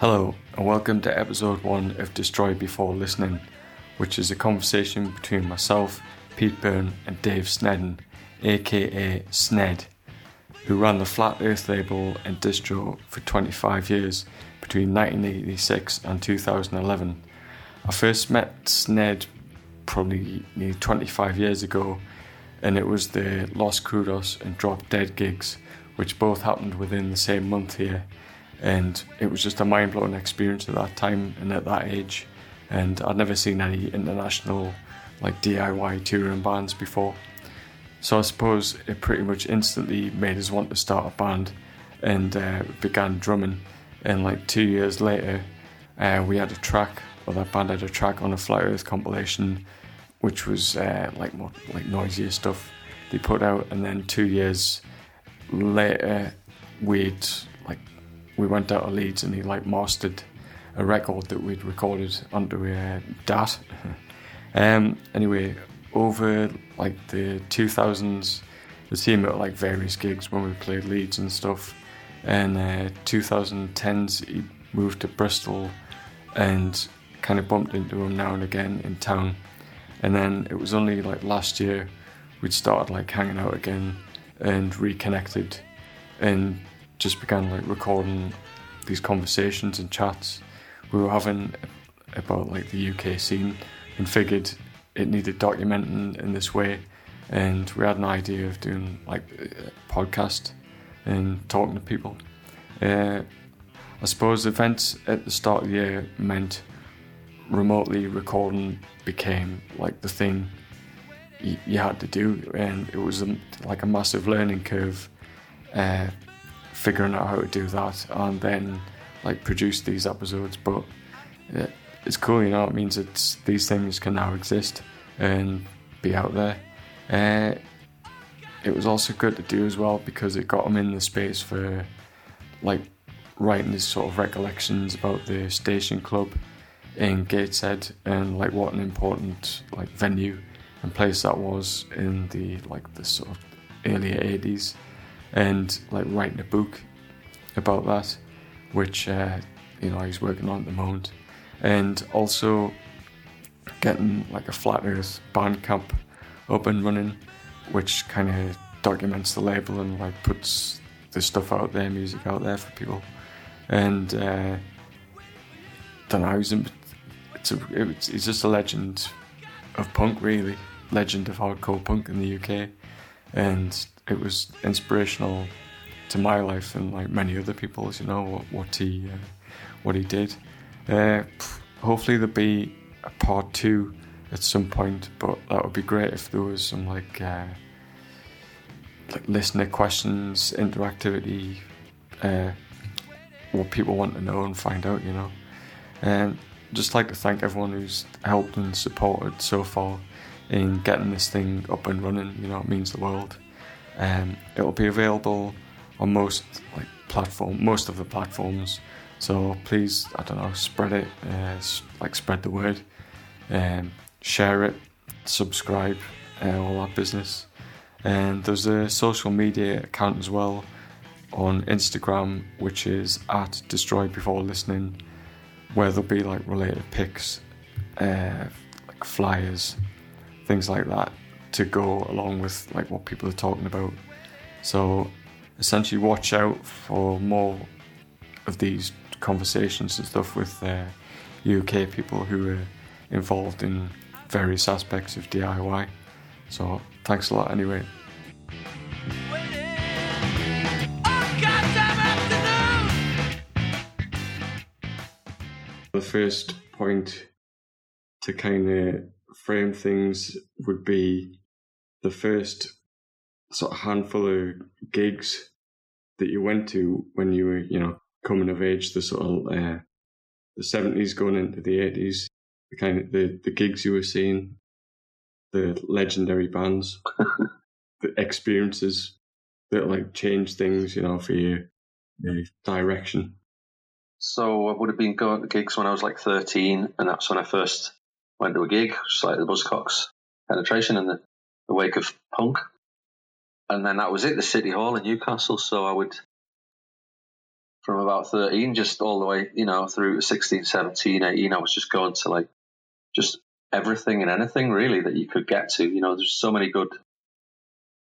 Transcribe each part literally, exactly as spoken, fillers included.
Hello, and welcome to episode one of Destroy Before Listening, which is a conversation between myself, Pete Byrne, and Dave Snedden, aka Sned, who ran the Flat Earth label and distro for twenty-five years between nineteen eighty-six and two thousand eleven. I first met Sned probably nearly twenty-five years ago, and it was the Los Crudos and Drop Dead gigs, which both happened within the same month here, and it was just a mind-blowing experience at that time and at that age, and I'd never seen any international like D I Y touring bands before. So I suppose it pretty much instantly made us want to start a band, and uh, began drumming, and like two years later uh, we had a track, or that band had a track on a Flat Earth compilation, which was uh, like more like noisier stuff they put out. And then two years later we'd like we went out to Leeds and he like mastered a record that we'd recorded onto uh, D A T. um, anyway, over like the two thousands, the team at like various gigs when we played Leeds and stuff, and uh, twenty tens he moved to Bristol and kind of bumped into him now and again in town. And then it was only like last year we'd started like hanging out again and reconnected and just began like recording these conversations and chats we were having about like the U K scene, and figured it needed documenting in this way. And we had an idea of doing like a podcast and talking to people. Uh, I suppose events at the start of the year meant remotely recording became like the thing you, you had to do, and it was a, like a massive learning curve uh, figuring out how to do that and then like produce these episodes. But it, it's cool, you know, it means it's these things can now exist and be out there. Uh, it was also good to do as well because it got him in the space for like writing his sort of recollections about the Station Club in Gateshead, and like what an important like venue and place that was in the like the sort of earlier eighties, and like writing a book about that, which uh, you know he's working on at the moment, and also getting like a Flat Earth Bandcamp up and running, which kind of documents the label and like puts the stuff out there, music out there for people. And uh, don't know, he's in, it's a, it's, it's just a legend of punk, really, legend of hardcore punk in the U K, and it was inspirational to my life and like many other people's. You know what, what he uh, what he did. Uh, hopefully there'll be a part two at some point, but that would be great if there was some like uh, like listener questions, interactivity, uh, what people want to know and find out. You know. And just like to thank everyone who's helped and supported so far in getting this thing up and running. You know, it means the world. Um, it'll be available on most like platform, most of the platforms. So please, I don't know, spread it, uh, like spread the word, um, share it, subscribe, uh, all that business. And there's a social media account as well on Instagram, which is at Destroy Before Listening, where there'll be like related pics, uh, like flyers, things like that to go along with like what people are talking about. So essentially watch out for more of these conversations and stuff with uh, U K people who are involved in various aspects of D I Y. So thanks a lot anyway. The first point to kind of frame things would be the first sort of handful of gigs that you went to when you were, you know, coming of age, the sort of uh, the seventies going into the eighties, the kind of the, the gigs you were seeing, the legendary bands, the experiences that like changed things, you know, for your, your direction. So I would have been going to gigs when I was like thirteen, and that's when I first went to a gig, just like the Buzzcocks, Penetration, in the, the wake of punk. And then that was it, the City Hall in Newcastle. So I would from about thirteen, just all the way, you know, through sixteen, seventeen, eighteen, I was just going to like just everything and anything really that you could get to. You know, there's so many good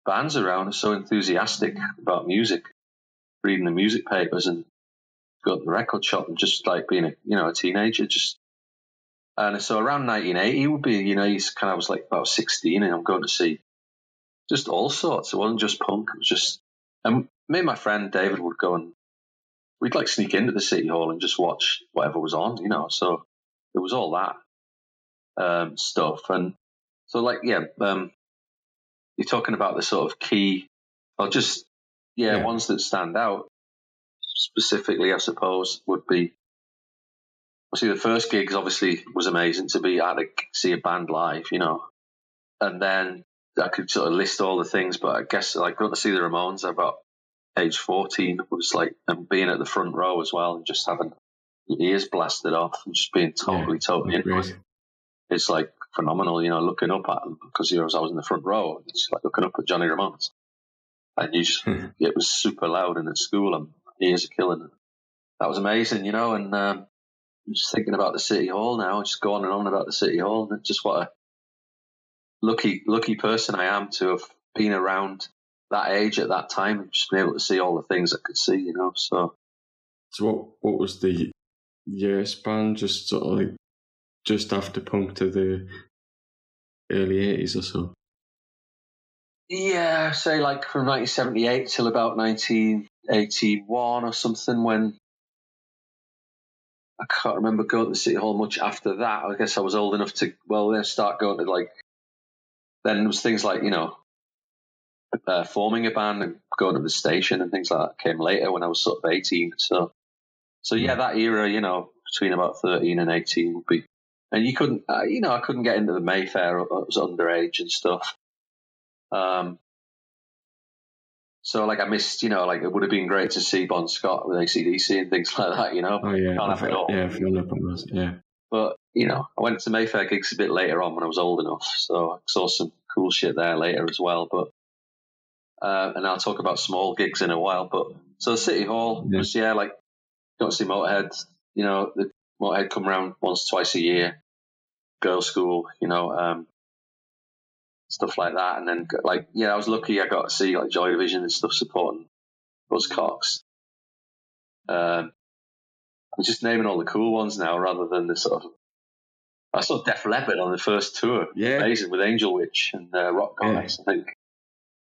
bands around, so enthusiastic about music, reading the music papers and go to the record shop and just like being a, you know, a teenager, just. And so around nineteen eighty would be, you know, he's kind of, I was like about sixteen and I'm going to see just all sorts. It wasn't just punk. It was just, and me and my friend David would go and we'd like sneak into the City Hall and just watch whatever was on, you know. So it was all that um, stuff. And so like, yeah, um, you're talking about the sort of key or just, yeah, yeah. ones that stand out specifically, I suppose, would be, see, the first gigs obviously was amazing to be able to see a band live, you know. And then I could sort of list all the things, but I guess like going to see the Ramones at about age fourteen was like, and being at the front row as well and just having your ears blasted off and just being totally, yeah, totally in. It's like phenomenal, you know, looking up at them because you know, I was in the front row, it's like looking up at Johnny Ramones. And you just, it was super loud and at school and ears are killing it. That was amazing, you know, and, um, I'm just thinking about the City Hall now, just go on and on about the City Hall, and just what a lucky, lucky person I am to have been around that age at that time and just been able to see all the things I could see, you know. So, so what? What was the year span? Just sort of like just after punk to the early eighties or so. Yeah, say like from nineteen seventy-eight till about nineteen eighty-one or something when. I can't remember going to the City Hall much after that. I guess I was old enough to, well, then start going to like, then there was things like, you know, uh, forming a band and going to the station and things like that came later when I was sort of eighteen. So, so yeah, that era, you know, between about thirteen and eighteen would be, and you couldn't, uh, you know, I couldn't get into the Mayfair. I was underage and stuff. Um, So, like, I missed, you know, like, it would have been great to see Bon Scott with A C D C and things like that, you know. Oh, yeah. Can't have it all. Yeah, feel up on those, yeah. But, you know, I went to Mayfair gigs a bit later on when I was old enough, so I saw some cool shit there later as well. But, uh, and I'll talk about small gigs in a while. But, so City Hall yeah. was, yeah, like, got to see Motorhead, you know, the Motorhead come around once, twice a year, girls' school, you know, um, stuff like that. And then like, yeah, I was lucky I got to see like Joy Division and stuff supporting Buzzcocks. Um, I'm just naming all the cool ones now rather than the sort of, I saw Def Leppard on the first tour. Yeah. Amazing, with Angel Witch and uh, Rock Guys, yeah. I think.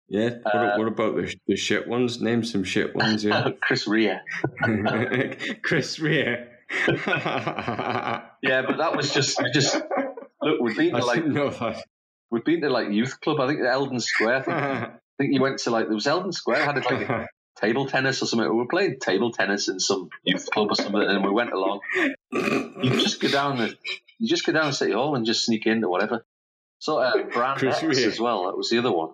Yeah. What, um, what about the, the shit ones? Name some shit ones. Yeah. Chris Rea. Chris Rea. Yeah, but that was just, just look, we've been like, know that. We'd been to like youth club, I think Eldon Square. I think, I think you went to like, there was Eldon Square, had like a table tennis or something. We were playing table tennis in some youth club or something, and we went along. You just go down the, you just go down to City Hall and just sneak in or whatever. So uh, Brand Chris X Rea. As well, that was the other one.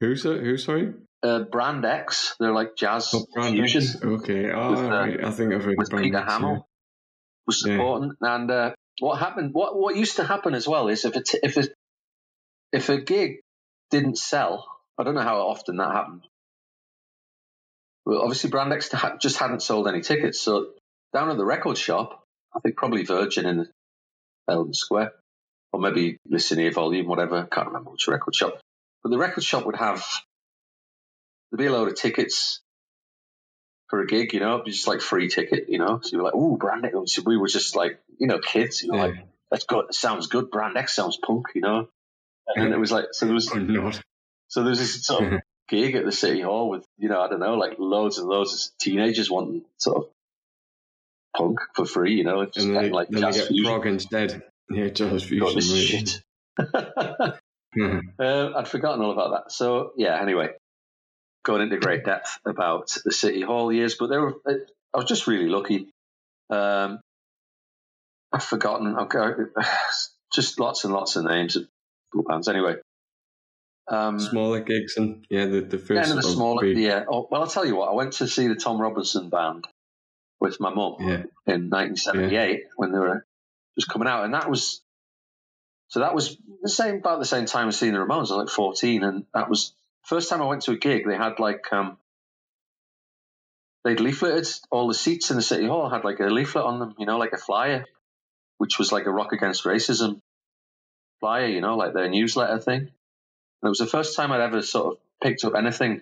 Who's that? Who, sorry? Uh, Brand X, they're like jazz oh, Brand fusion. X. Okay, oh, with, uh, right. I think I've heard with Brand Peter X, Hamill yeah. was supporting. Yeah. And uh, what happened, what, what used to happen as well is if it, if it, if a gig didn't sell, I don't know how often that happened. Well, obviously, Brand X just hadn't sold any tickets. So down at the record shop, I think probably Virgin in Eldon Square, or maybe Listen Ear Volume, whatever. I can't remember which record shop. But the record shop would have, there'd be a load of tickets for a gig, you know, just like free ticket, you know. So you were like, ooh, Brand X. So we were just like, you know, kids, you know, yeah. like, that's good. That sounds good. Brand X sounds punk, you know. And then it was like, so there was, oh, so there was this sort of gig at the City Hall with, you know, I don't know, like loads and loads of teenagers wanting sort of punk for free, you know. It's and then like they get prog instead. Yeah, jazz fusion. Got this shit. mm. uh, I'd forgotten all about that. So, yeah, anyway, going into great depth about the City Hall years, but they were, I was just really lucky. Um, I've forgotten, I've got, just lots and lots of names of bands anyway, um, smaller gigs and yeah, the, the first yeah, the smaller, be... yeah. Oh, well, I'll tell you what, I went to see the Tom Robinson Band with my mum yeah. in nineteen seventy-eight yeah. when they were just coming out, and that was so that was the same about the same time as seeing the Ramones. I was like fourteen, and that was first time I went to a gig. They had like um, they'd leafleted all the seats in the City Hall, had like a leaflet on them, you know, like a flyer, which was like a Rock Against Racism flyer, you know, like their newsletter thing. And it was the first time I'd ever sort of picked up anything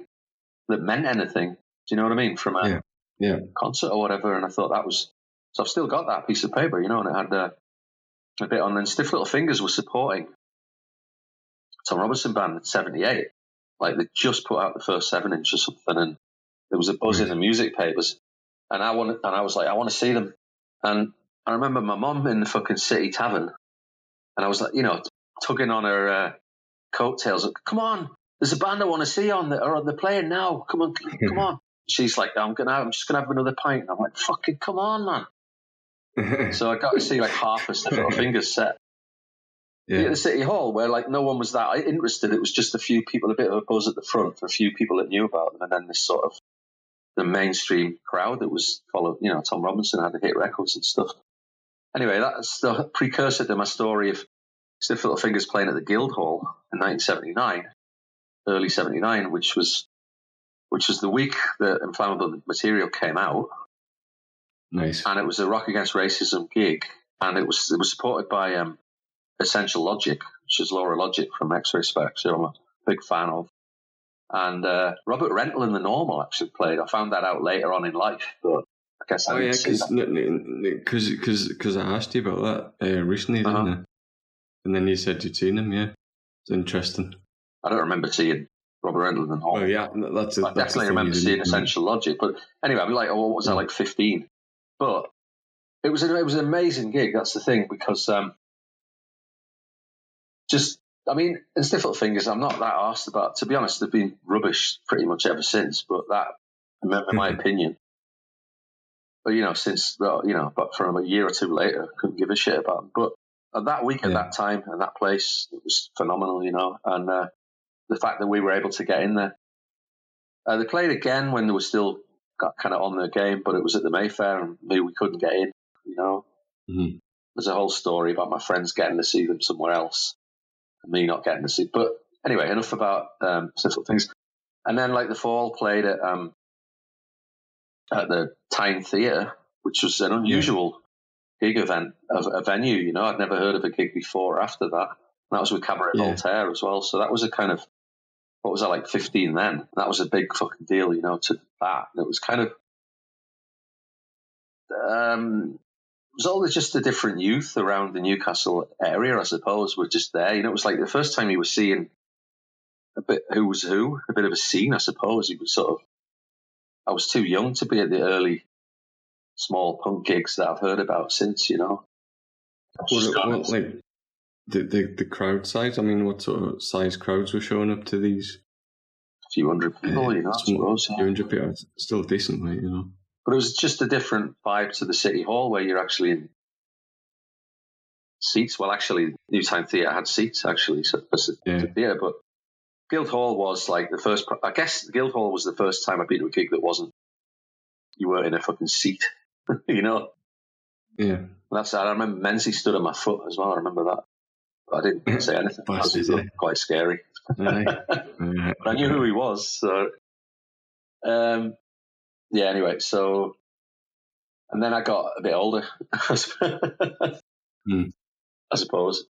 that meant anything. Do you know what I mean? From a yeah. Yeah. concert or whatever. And I thought that was, so I've still got that piece of paper, you know, and it had a, a bit on, and Stiff Little Fingers were supporting Tom Robinson Band in seventy-eight. Like they just put out the first seven inch or something, and there was a buzz really? in the music papers. And I wanted, and I was like, I want to see them. And I remember my mum in the fucking City Tavern, and I was like, you know, tugging on her uh, coattails, like, come on, there's a band I want to see on the, or they're playing now. Come on, come on. She's like, I'm gonna, I'm just gonna have another pint. And I'm like, fucking, come on, man. So I got to see like half a Stiff Little Fingers set. Yeah. At the City Hall, where like no one was that interested. It was just a few people, a bit of a buzz at the front for a few people that knew about them, and then this sort of the mainstream crowd that was followed. You know, Tom Robinson had the hit records and stuff. Anyway, that's the precursor to my story of Stiff Little Fingers playing at the Guildhall in nineteen seventy-nine, early seventy-nine, which was which was the week that Inflammable Material came out. Nice. And it was a Rock Against Racism gig, and it was it was supported by um. Essential Logic, which is Laura Logic from X-Ray Specs, who I'm a big fan of. And uh, Robert Rental and The Normal actually played. I found that out later on in life, but I guess I oh, didn't yeah, see that. Because I asked you about that uh, recently, didn't uh-huh. I? And then you said you'd seen him, yeah. It's interesting. I don't remember seeing Robert Rental and The Normal. Oh, yeah, that's a, I that's definitely remember seeing Essential Logic. But anyway, I'm like, oh, what was I, like fifteen? But it was, a, it was an amazing gig, that's the thing, because... Um, Just, I mean, in Stiff Little Fingers, I'm not that arsed about. To be honest, they've been rubbish pretty much ever since. But that, in my opinion, but you know, since well, you know, but from a year or two later, couldn't give a shit about them. But at that week, yeah. at that time, and that place, it was phenomenal, you know. And uh, the fact that we were able to get in there, uh, they played again when they were still got kind of on their game, but it was at the Mayfair, and maybe we couldn't get in, you know. Mm-hmm. There's a whole story about my friends getting to see them somewhere else. Me not getting to see, but anyway, enough about um, simple things. And then, like the Fall played at um, at the Tyne Theatre, which was an unusual yeah. gig event of a venue. You know, I'd never heard of a gig before or after that. And that was with Cabaret yeah. Voltaire as well. So that was a kind of what was I like fifteen then? That was a big fucking deal, you know. To that, and it was kind of um. It was all just the different youth around the Newcastle area, I suppose, were just there. You know, it was like the first time you were seeing a bit who was who, a bit of a scene, I suppose. You was sort of, I was too young to be at the early small punk gigs that I've heard about since, you know. Was it what, like the, the the crowd size? I mean, what sort of size crowds were showing up to these? A few hundred people, uh, you know, I suppose. A few hundred people, it's still decent, right, you know. But it was just a different vibe to the City Hall where you're actually in seats. Well, actually, New Time Theatre had seats, actually, so yeah. the theatre. But Guildhall was like the first... I guess Guildhall was the first time I'd been to a gig that wasn't... You weren't in a fucking seat, you know? Yeah. And that's I remember Menzies stood on my foot as well. I remember that. But I didn't say anything. Bastard, was, yeah. Quite scary. Right. Right. But I knew who he was, so... Um... Yeah, anyway, so, and then I got a bit older, mm. I suppose.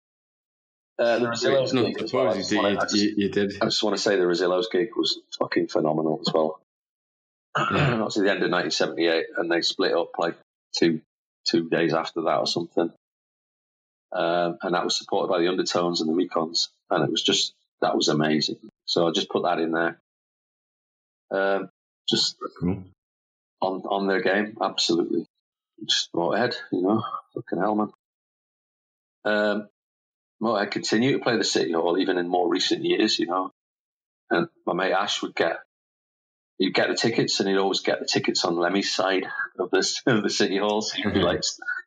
Uh, the Rosillo's no, gig, well, you, did, wanna, you, just, you did. I just want to say the Rosillo's gig was fucking phenomenal as well. Yeah. Not to the end of nineteen seventy-eight, and they split up like two two days after that or something. Um, and that was supported by the Undertones and the Recons, and it was just, that was amazing. So I just put that in there. Um, just... Cool. On, on their game, absolutely. Just Motorhead, you know, fucking hell, man. Um, Motorhead continue to play the City Hall even in more recent years, you know. And my mate Ash would get, he'd get the tickets, and he'd always get the tickets on Lemmy's side of this of the City Hall. So he'd be like,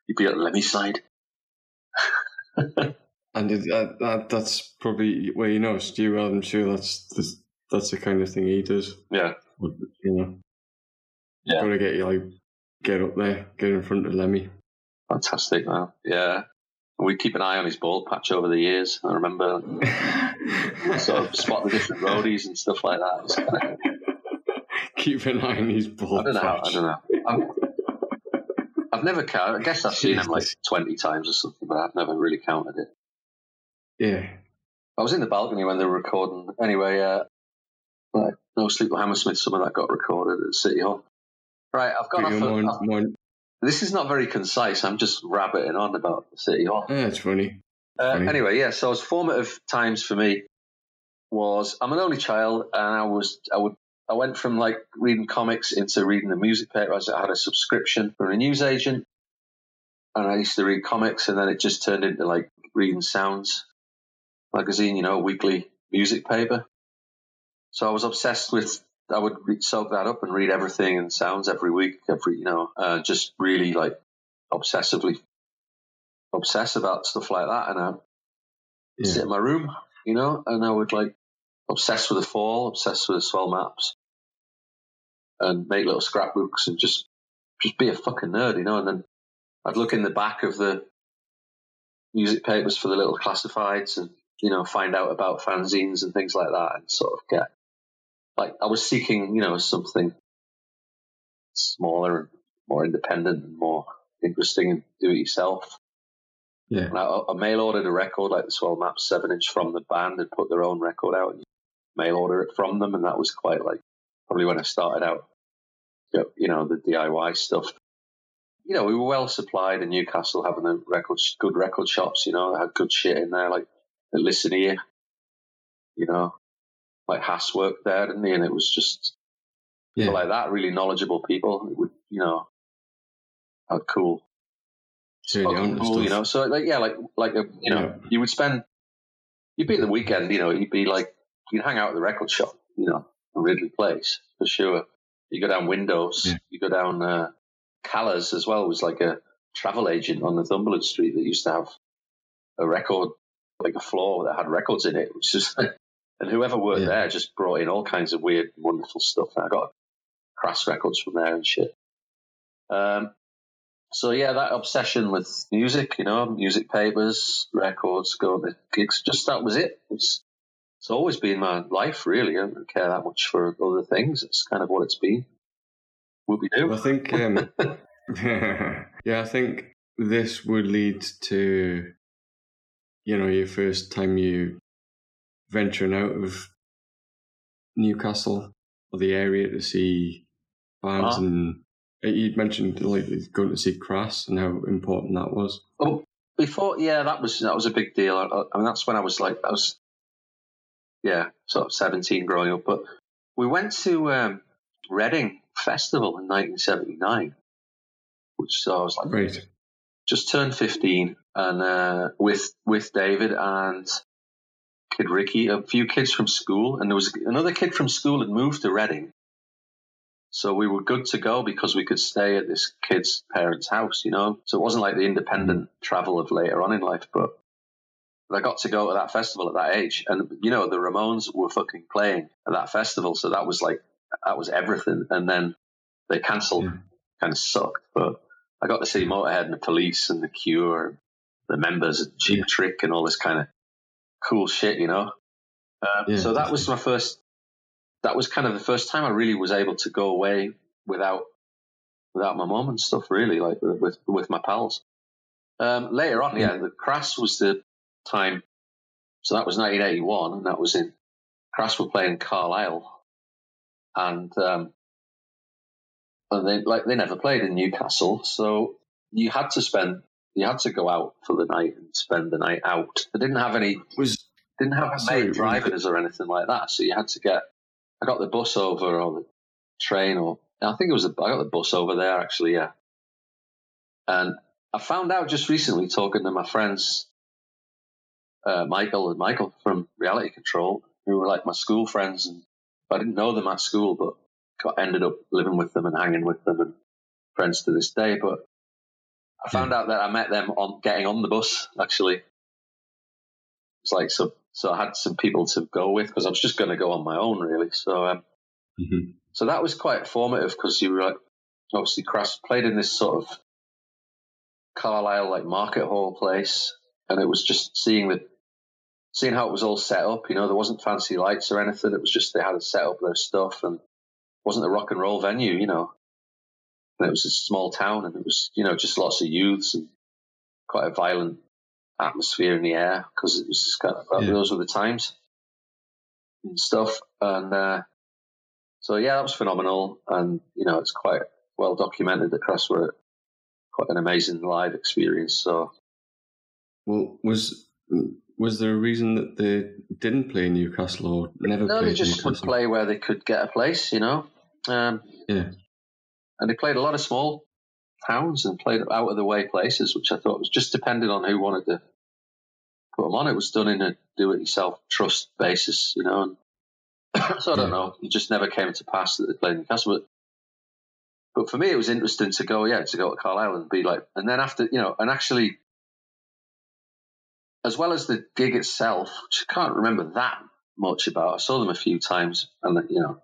he'd be at Lemmy's side. And it, that, that that's probably well, you know, Stu well, I'm sure that's the, that's the kind of thing he does. Yeah, you know. Yeah. Gotta get you like get up there, get in front of Lemmy. Fantastic, man. Yeah, we keep an eye on his bald patch over the years. I remember sort of spot the different roadies and stuff like that. Kind of... keep an eye on these ball. I don't know. Patch. I don't know. I'm, I've never counted. I guess I've seen them like twenty times or something, but I've never really counted it. Yeah. I was in the balcony when they were recording. Anyway, uh, like, No Sleep with Hammersmith, some of that got recorded at City Hall. Right, I've gone off. Mind, off mind. This is not very concise. I'm just rabbiting on about the City Hall. Yeah, it's funny. Uh, funny. Anyway, yeah, so formative times for me was I'm an only child, and I was I would I went from like reading comics into reading the music paper. I had a subscription from a newsagent, and I used to read comics, and then it just turned into like reading Sounds magazine, you know, a weekly music paper. So I was obsessed with. I would re- soak that up and read everything in Sounds every week, every, you know, uh, just really like obsessively obsess about stuff like that. And I yeah. sit in my room, you know, and I would like obsess with the Fall, obsess with the Swell Maps, and make little scrapbooks and just just be a fucking nerd, you know. And then I'd look in the back of the music papers for the little classifieds and, you know, find out about fanzines and things like that, and sort of get. Like, I was seeking, you know, something smaller and more independent and more interesting and do-it-yourself. Yeah. And I, I mail-ordered a record, like the Swell Maps seven inch from the band and put their own record out and mail-order it from them, and that was quite, like, probably when I started out, you know, the D I Y stuff. You know, we were well-supplied in Newcastle, having a record, good record shops, you know, that had good shit in there, like the Listen Ear, you know. Like Hass worked there, didn't he? And it was just yeah. like that, really knowledgeable people. It would, you know, how cool. Really cool, you know. So like, yeah, like like a, you know, yeah. you would spend, you'd be in the weekend, you know, you'd be like, you'd hang out at the record shop, you know, in Ridley Place for sure. You go down Windows, yeah. you go down uh, Callas as well. It was like a travel agent on Northumberland Street that used to have a record, like a floor that had records in it, which is like. And whoever worked yeah. there just brought in all kinds of weird, wonderful stuff. And I got Crass records from there and shit. Um, so, yeah, that obsession with music, you know, music papers, records, going to gigs, just that was it. It's, it's always been my life, really. I don't care that much for other things. It's kind of what it's been. What we do. I think, um, yeah, I think this would lead to, you know, your first time you... venturing out of Newcastle or the area to see bands, ah. and you'd mentioned like going to see Crass and how important that was. Oh, before, yeah, that was that was a big deal. I, I mean, that's when I was like, I was, yeah, sort of seventeen growing up. But we went to um, Reading Festival in nineteen seventy-nine, which so I was like, right. just turned fifteen, and uh, with with David and. Kid Ricky, a few kids from school, and there was another kid from school had moved to Reading, so we were good to go because we could stay at this kid's parents' house, you know. So it wasn't like the independent travel of later on in life, but I got to go to that festival at that age, and you know the Ramones were fucking playing at that festival, so that was like that was everything. And then they cancelled, yeah. kind of sucked, but I got to see Motorhead and the Police and the Cure, and the Members and Cheap yeah. Trick and all this kind of. Cool shit, you know. Um, yeah, so that definitely. was my first. That was kind of the first time I really was able to go away without, without my mum and stuff. Really, like with with my pals. Um, later on, yeah, yeah the Crass was the time. So that was nineteen eighty-one, and that was in Crass were playing Carlisle, and um, and they like they never played in Newcastle, so you had to spend. You had to go out for the night and spend the night out. I didn't have any, was, didn't have a mate driving us or anything like that. So you had to get, I got the bus over or the train or, I think it was, the, I got the bus over there actually, yeah. And I found out just recently talking to my friends, uh, Michael and Michael from Reality Control, who were like my school friends. And I didn't know them at school, but got, ended up living with them and hanging with them and friends to this day. But I found out that I met them on getting on the bus. Actually, it's like so. So I had some people to go with because I was just going to go on my own, really. So, um, mm-hmm. so that was quite formative because you were like, obviously, Crass played in this sort of Carlisle like market hall place, and it was just seeing the, seeing how it was all set up. You know, there wasn't fancy lights or anything. It was just they had it set up their stuff, and wasn't a rock and roll venue, you know. And it was a small town, and it was, you know, just lots of youths and quite a violent atmosphere in the air, because it was just kind of, yeah. those were the times and stuff. And uh, so, yeah, that was phenomenal. And, you know, it's quite well documented that Crass were quite an amazing live experience. So, well, was was there a reason that they didn't play in Newcastle or never no, played Newcastle? No, they just Newcastle? would play where they could get a place, you know. Um, yeah. And they played a lot of small towns and played out of the way places, which I thought was just dependent on who wanted to put them on. It was done in a do it yourself trust basis, you know. And so I don't yeah. know. It just never came to pass that they played in Newcastle. But, but for me, it was interesting to go, yeah, to go to Carlisle and be like, and then after, you know, and actually, as well as the gig itself, which I can't remember that much about. I saw them a few times, and, you know,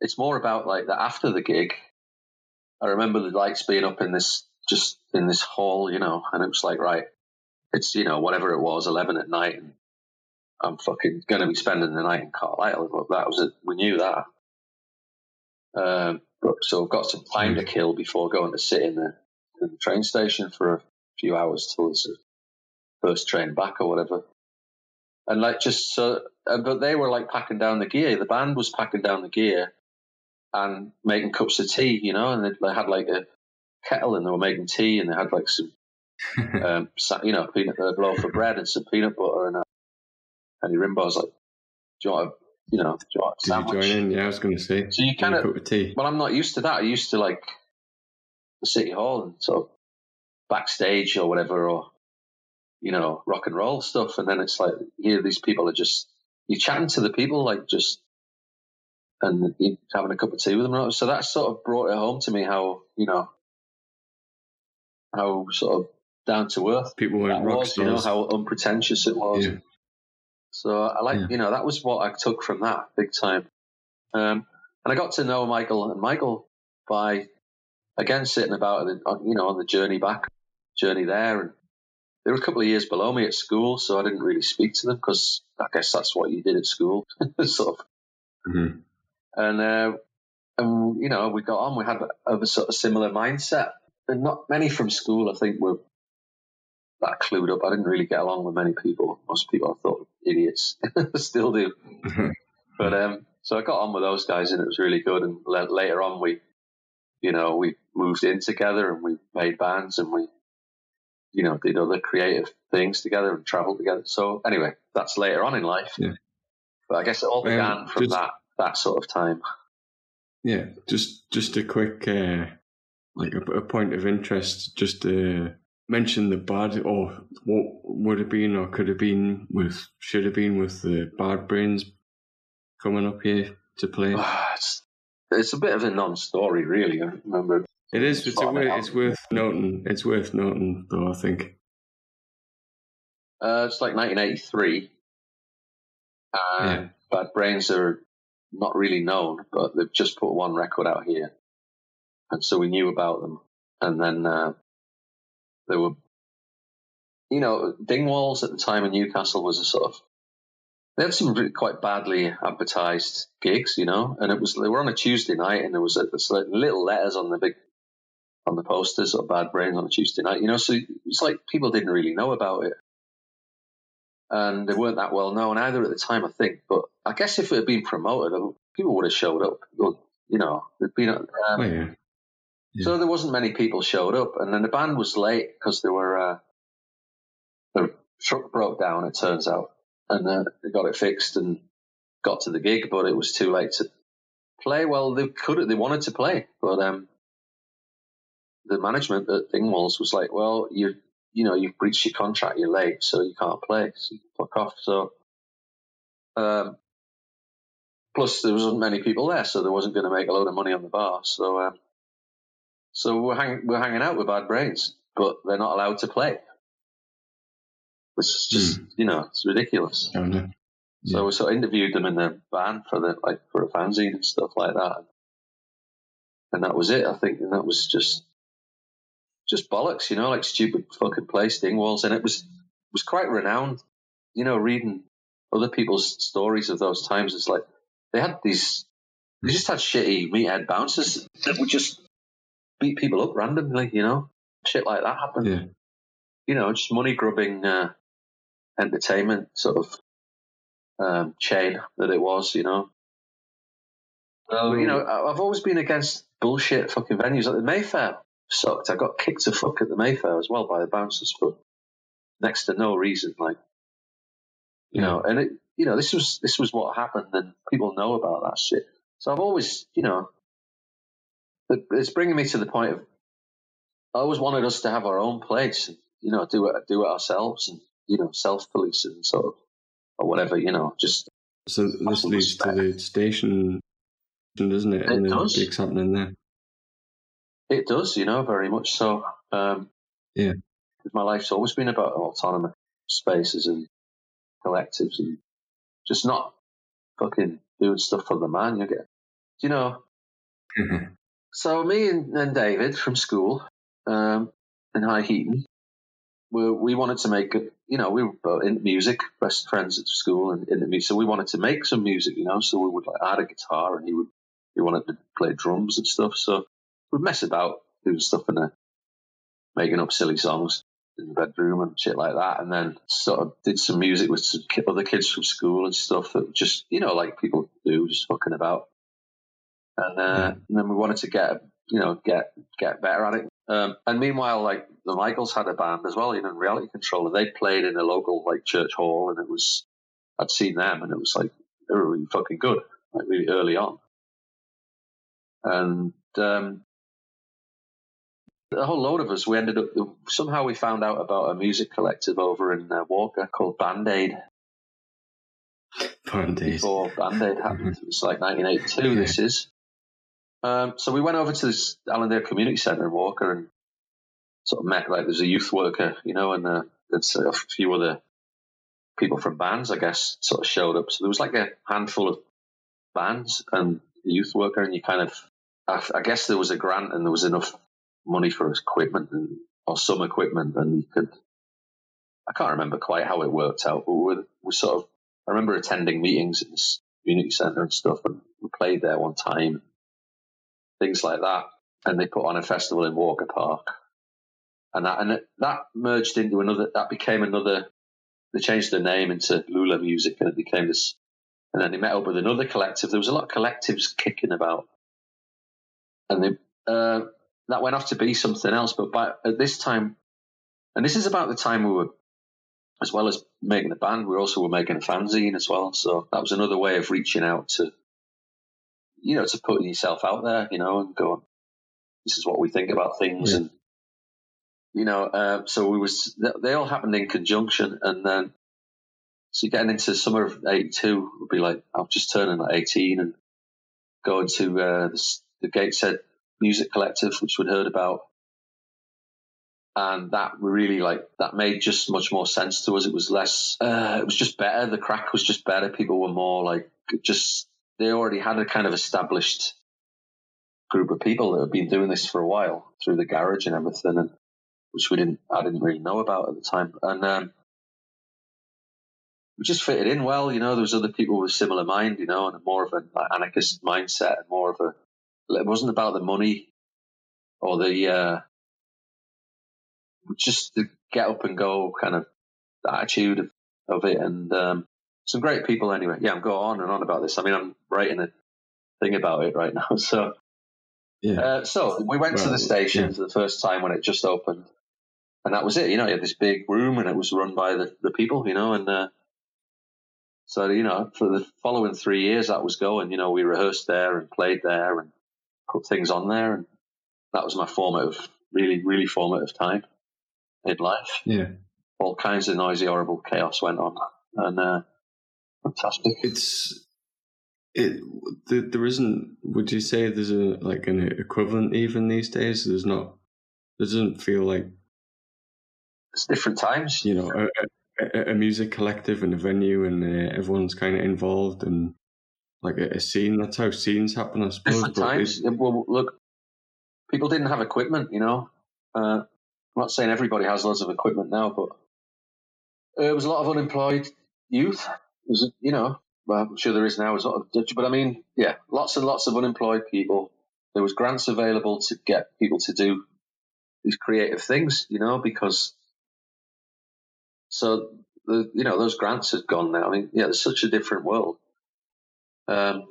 it's more about like that after the gig. I remember the lights being up in this, just in this hall, you know, and it was like, right, it's, you know, whatever it was, eleven at night, and I'm fucking going to be spending the night in Carlisle. Well, that was it. We knew that. Um, but, so I've got some time to kill before going to sit in the, in the train station for a few hours till it's the first train back or whatever. And like just so, but they were like packing down the gear. The band was packing down the gear and making cups of tea, you know, and they had like a kettle and they were making tea and they had like some, um, you know, peanut uh, loaf for bread and some peanut butter. And, uh, and your Rimbaud's like, do you want a, you know, do you want a sandwich? Did you join in? Yeah, I was going to say. So you kind of, well, I'm not used to that. I used to like the City Hall and sort of backstage or whatever, or, you know, rock and roll stuff. And then it's like, here, these people are just, you're chatting to the people, like just, and having a cup of tea with them. So that sort of brought it home to me how, you know, how sort of down to earth people were, rock was, stars. You know, how unpretentious it was. Yeah. So I like, yeah. you know, that was what I took from that big time. Um, and I got to know Michael and Michael by, again, sitting about, and, you know, on the journey back, journey there. And they were a couple of years below me at school, so I didn't really speak to them because I guess that's what you did at school. sort of. Mm-hmm. And, uh, and you know, we got on, we had a, a sort of similar mindset. And not many from school, I think, were that clued up. I didn't really get along with many people. Most people I thought were idiots. Still do. But um, so I got on with those guys and it was really good. And l- later on, we, you know, we moved in together and we made bands and we, you know, did other creative things together and traveled together. So anyway, that's later on in life. Yeah. But I guess it all began um, from just- that. that sort of time. Yeah, just just a quick uh, like a, a point of interest, just to uh, mention the bad, or what would have been or could have been with, should have been with the Bad Brains coming up here to play. It's, it's a bit of a non-story really, I remember. It is, it's, a, it it's worth noting, it's worth noting though, I think. Uh, it's like nineteen eighty-three. Uh, yeah. Bad Brains are not really known, but they've just put one record out here. And so we knew about them. And then uh, there were, you know, Dingwalls at the time in Newcastle was a sort of, they had some really quite badly advertised gigs, you know, and it was, they were on a Tuesday night and there was a, like little letters on the big, on the posters of Bad Brains on a Tuesday night, you know, so it's like people didn't really know about it. And they weren't that well known either at the time, I think. But I guess if it had been promoted, people would have showed up. You know, there'd been. Um, oh, yeah. Yeah. So there wasn't many people showed up, and then the band was late because they were. Uh, the truck broke down, it turns out, and uh, they got it fixed and got to the gig, but it was too late to play. Well, they could, they wanted to play, but um, the management at Dingwalls was like, "Well, you." you know, you've breached your contract, you're late, so you can't play, so you fuck off. So, um, plus there wasn't many people there, so they wasn't going to make a load of money on the bar. So, um, so we're, hang- we're hanging out with Bad Brains, but they're not allowed to play. It's just, mm. you know, it's ridiculous. Oh, no. Yeah. So we sort of interviewed them in their van for the, like, for a fanzine and stuff like that. And that was it, I think. And that was just, just bollocks, you know, like stupid fucking place, Dingwalls. And it was was quite renowned, you know, reading other people's stories of those times. It's like they had these They just had shitty meathead bouncers that would just beat people up randomly, you know? Shit like that happened. Yeah. You know, just money-grubbing uh, entertainment sort of um, chain that it was, you know? Well, you know, I've always been against bullshit fucking venues. Like the Mayfair sucked. I got kicked to fuck at the Mayfair as well by the bouncers for next to no reason, like, you yeah. know, and it, you know, this was, this was what happened, and people know about that shit. So I've always, you know, it's bringing me to the point of, I always wanted us to have our own place, and, you know, do it, do it ourselves, and, you know, self-police and sort of, or whatever, you know, just. So this leads respect. to the station, doesn't it? It and does. Gigs happening there. It does, you know, very much so. Um, yeah. My life's always been about autonomous spaces and collectives and just not fucking doing stuff for the man. You get, you know. Mm-hmm. So me and, and David from school um, in High Heaton, we, we wanted to make, you know, we were into music, best friends at school and into music. So we wanted to make some music, you know. So we would, like, I had a guitar and he would, he wanted to play drums and stuff. So we'd mess about doing stuff in there, making up silly songs in the bedroom and shit like that, and then sort of did some music with some other kids from school and stuff that just, you know, like people do, just fucking about. And, uh, and then we wanted to get, you know, get get better at it. Um, and meanwhile, like, the Michaels had a band as well, you know, in Reality Control, and they played in a local, like, church hall, and it was, I'd seen them, and it was, like, they were really fucking good, like, really early on. And um a whole load of us, we ended up, somehow we found out about a music collective over in uh, Walker called Band-Aid. Band-Aid. Before Band-Aid happened. It was like nineteen eighty-two, yeah. This is. Um, so we went over to this Allendale Community Centre in Walker and sort of met, like, there's a youth worker, you know, and uh, a few other people from bands, I guess, sort of showed up. So there was like a handful of bands and a youth worker, and you kind of, I, I guess there was a grant and there was enough money for equipment and, or some equipment, and you could, I can't remember quite how it worked out, but we were sort of, I remember attending meetings at this community centre and stuff, and we played there one time, things like that, and they put on a festival in Walker Park, and that, and it, that merged into another, that became another, they changed the name into Lula Music, and it became this, and then they met up with another collective. There was a lot of collectives kicking about, and they, uh, that went off to be something else, but by, at this time, and this is about the time we were, as well as making a band, we also were making a fanzine as well, so that was another way of reaching out to, you know, to putting yourself out there, you know, and go, this is what we think about things, yeah. And, you know, uh, so we was, they all happened in conjunction, and then, so getting into summer of eighty-two, would be like, I'm just turning like eighteen, and going to uh, the, the Gateshead Music collective, which we'd heard about, and that really, like, that made just much more sense to us. It was less uh, it was just better, the crack was just better, people were more like, just, they already had a kind of established group of people that had been doing this for a while through the garage and everything, and which we didn't I didn't really know about at the time, and um, we just fitted in well, you know. There was other people with similar mind, you know, and more of an anarchist mindset, and more of a, it wasn't about the money or the uh, just the get up and go kind of attitude of, of it, and um, some great people anyway. Yeah, I'm going on and on about this. I mean, I'm writing a thing about it right now. So, yeah. Uh, so we went well, to the station yeah. for the first time when it just opened, and that was it. You know, you had this big room, and it was run by the, the people, you know, and uh, so, you know, for the following three years that was going. You know, we rehearsed there and played there and put things on there, and that was my formative, really, really formative time in life. Yeah, all kinds of noisy, horrible chaos went on, and uh, fantastic. It's it. There isn't. Would you say there's a like an equivalent even these days? There's not. There doesn't feel like it's different times. You know, a, a, a music collective and a venue, and uh, everyone's kind of involved and. Like a scene, that's how scenes happen, I suppose. Different times. Well, look, people didn't have equipment, you know. Uh, I'm not saying everybody has loads of equipment now, but there was a lot of unemployed youth. It was, you know, well, I'm sure there is now, it's not a, but I mean, yeah, lots and lots of unemployed people. There was grants available to get people to do these creative things, you know, because so, the, you know, those grants have gone now. I mean, yeah, it's such a different world. Um,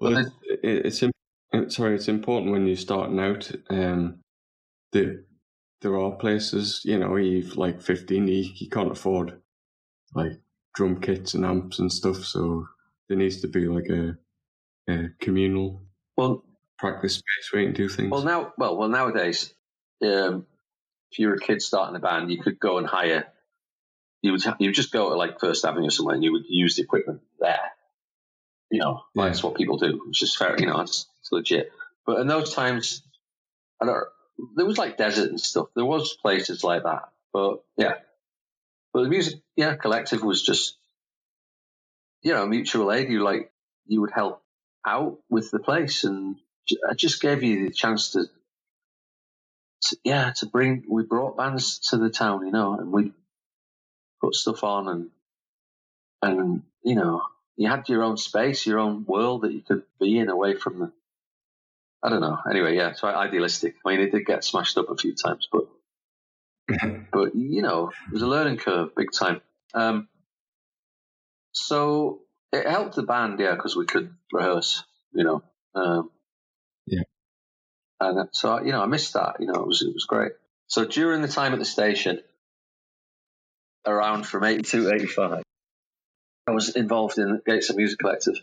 well, then, it's, it's, sorry, it's important when you're starting out um, that there are places, you know, you've like fifteen, you, you can't afford like drum kits and amps and stuff, so there needs to be like a, a communal well, practice space where you can do things. Well, now, well, well nowadays, um, if you're a kid starting a band, you could go and hire. You would you would just go to like First Avenue or somewhere, and you would use the equipment there. You know, yeah. That's what people do, which is fair. You know, it's, it's legit. But in those times, I don't. There was like desert and stuff. There was places like that. But yeah, but the music, yeah, collective was just, you know, mutual aid. You like you would help out with the place, and it just gave you the chance to, to yeah, to bring. We brought bands to the town, you know, and we. Put stuff on and and you know you had your own space, your own world that you could be in away from the I don't know anyway yeah it's idealistic. I mean, it did get smashed up a few times, but but you know it was a learning curve big time. Um, so it helped the band, yeah, because we could rehearse, you know. Um, yeah, and so you know I missed that. You know it was it was great. So during the time at the station. Around from eighty-two to eighty-five, I was involved in Gateshead Music Collective.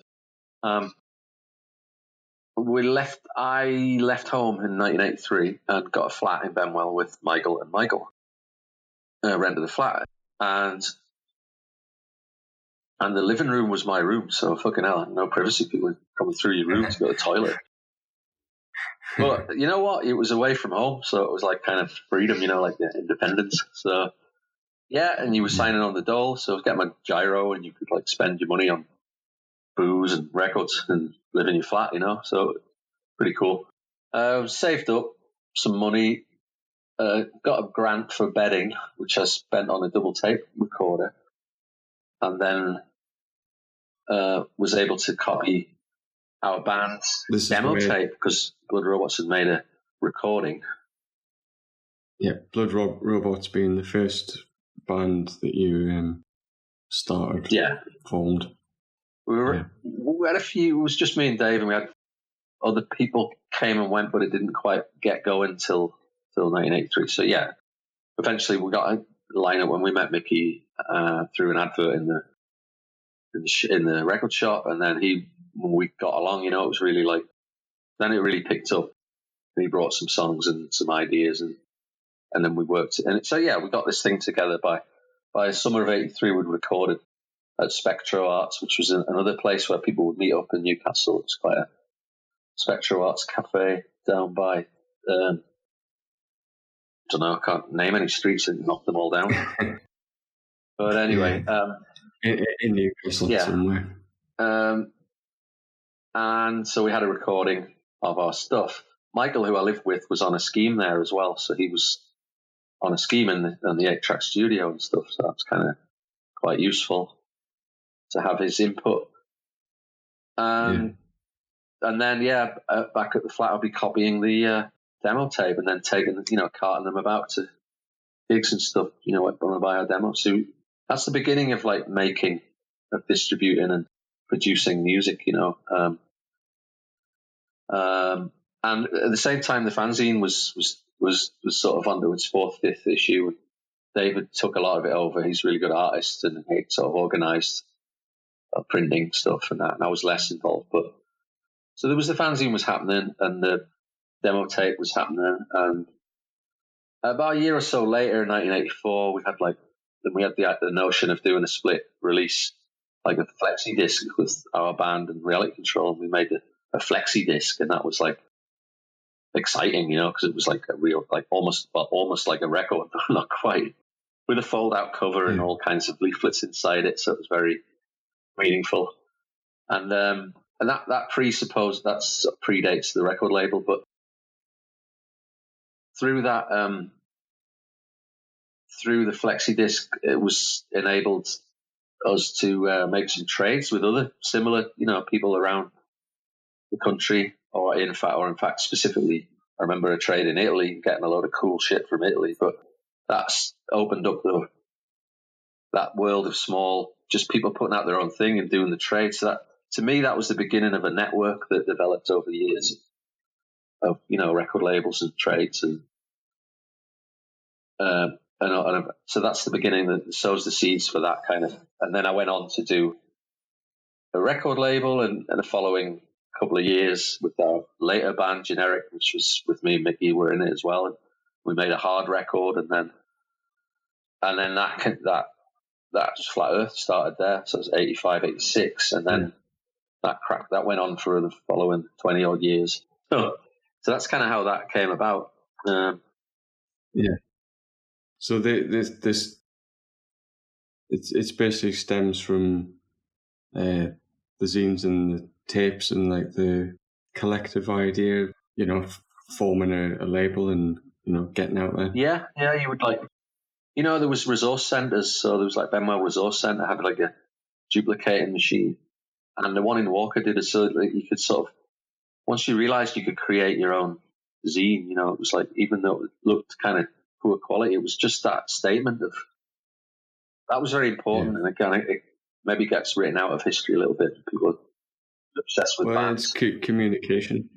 Um, we left. I left home in nineteen eighty-three and got a flat in Benwell with Michael and Michael. Uh, rented the flat, and and the living room was my room. So fucking hell, no privacy. People coming through your room to go to the toilet. But you know what? It was away from home, so it was like kind of freedom. You know, like yeah, independence. So. Yeah, and you were signing on the dole, so I was getting my gyro, and you could like spend your money on booze and records and live in your flat, you know. So pretty cool. Uh, saved up some money, uh, got a grant for bedding, which I spent on a double tape recorder, and then uh, was able to copy our band's this demo tape because Blood Robots had made a recording. Yeah, Blood Ro- Robots being the first. Band that you um, started, yeah, formed. We were yeah. we had a few. It was just me and Dave, and we had other people came and went, but it didn't quite get going till till nineteen eighty-three. So yeah, eventually we got a lineup when we met Mickey uh, through an advert in the in the, in the record shop, and then he when we got along. You know, it was really like then it really picked up. And he brought some songs and some ideas and. And then we worked, and so yeah, we got this thing together. By by summer of eighty-three, we'd recorded at Spectro Arts, which was another place where people would meet up in Newcastle. It's quite a Spectro Arts cafe down by, um, I don't know, I can't name any streets and knock them all down. But anyway, yeah. um, in, in Newcastle yeah. somewhere. Um, and so we had a recording of our stuff. Michael, who I lived with, was on a scheme there as well, so he was. On a scheme in the, in the eight-track studio and stuff, so that's kind of quite useful to have his input. Um, yeah. And then, yeah, uh, back at the flat, I'll be copying the uh, demo tape and then taking, you know, carting them about to gigs and stuff, you know, like, want to buy our demo. So that's the beginning of, like, making, of distributing and producing music, you know. Um, um, and at the same time, the fanzine was... was was was sort of under its fourth, fifth issue. David took a lot of it over. He's a really good artist, and he sort of organised uh, printing stuff and that, and I was less involved. But so there was the fanzine was happening, and the demo tape was happening, and about a year or so later, in nineteen eighty-four, we had like then we had the, the notion of doing a split release, like a flexi disc with our band and Reality Control. We made a, a flexi disc, and that was like. Exciting, you know, because it was like a real, like almost, well, almost like a record, but not quite, with a fold-out cover yeah. and all kinds of leaflets inside it. So it was very meaningful, and um, and that that presupposed that predates the record label, but through that, um, through the flexi disc, it was enabled us to uh, make some trades with other similar, you know, people around the country, or in fact, or in fact, specifically, I remember a trade in Italy, getting a load of cool shit from Italy. But that's opened up the that world of small, just people putting out their own thing and doing the trade. So that, to me, that was the beginning of a network that developed over the years of, you know, record labels and trades, and um, and, and so that's the beginning that sows the seeds for that kind of. And then I went on to do a record label, and, and the following couple of years with our later band Generic, which was with me and Mickey, were in it as well. And we made a hard record, and then and then that that that Flat Earth started there. So it was eighty-five, eighty-six, and then that crack that went on for the following twenty odd years. So, so that's kind of how that came about. Um, yeah. So the, this this it's it's basically stems from uh, the zines and the tapes and like the collective idea, you know, f- forming a, a label and, you know, getting out there. Yeah, yeah, you would like, you know, there was resource centres, so there was like Benwell Resource Centre had like a duplicating machine, and the one in Walker did it so that you could sort of, once you realised you could create your own zine, you know, it was like, even though it looked kind of poor quality, it was just that statement of, that was very important, yeah. And again, it, it maybe gets written out of history a little bit, people obsessed with well, bands. It's co- communication.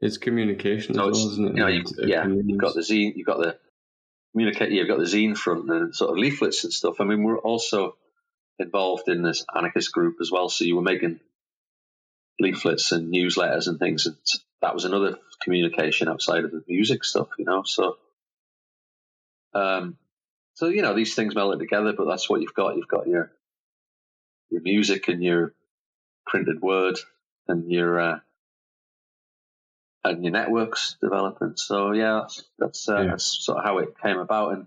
It's communication so as it's, well, isn't it? You know, you, yeah, you've got the zine, you've got the communicate. You've got the zine front and sort of leaflets and stuff. I mean, we're also involved in this anarchist group as well. So you were making leaflets and newsletters and things, and that was another communication outside of the music stuff, you know. So, um, so you know, these things melded together, but that's what you've got. You've got your your music and your printed word. And your uh, and your networks developing. So yeah, that's that's, uh, yeah. that's sort of how it came about, and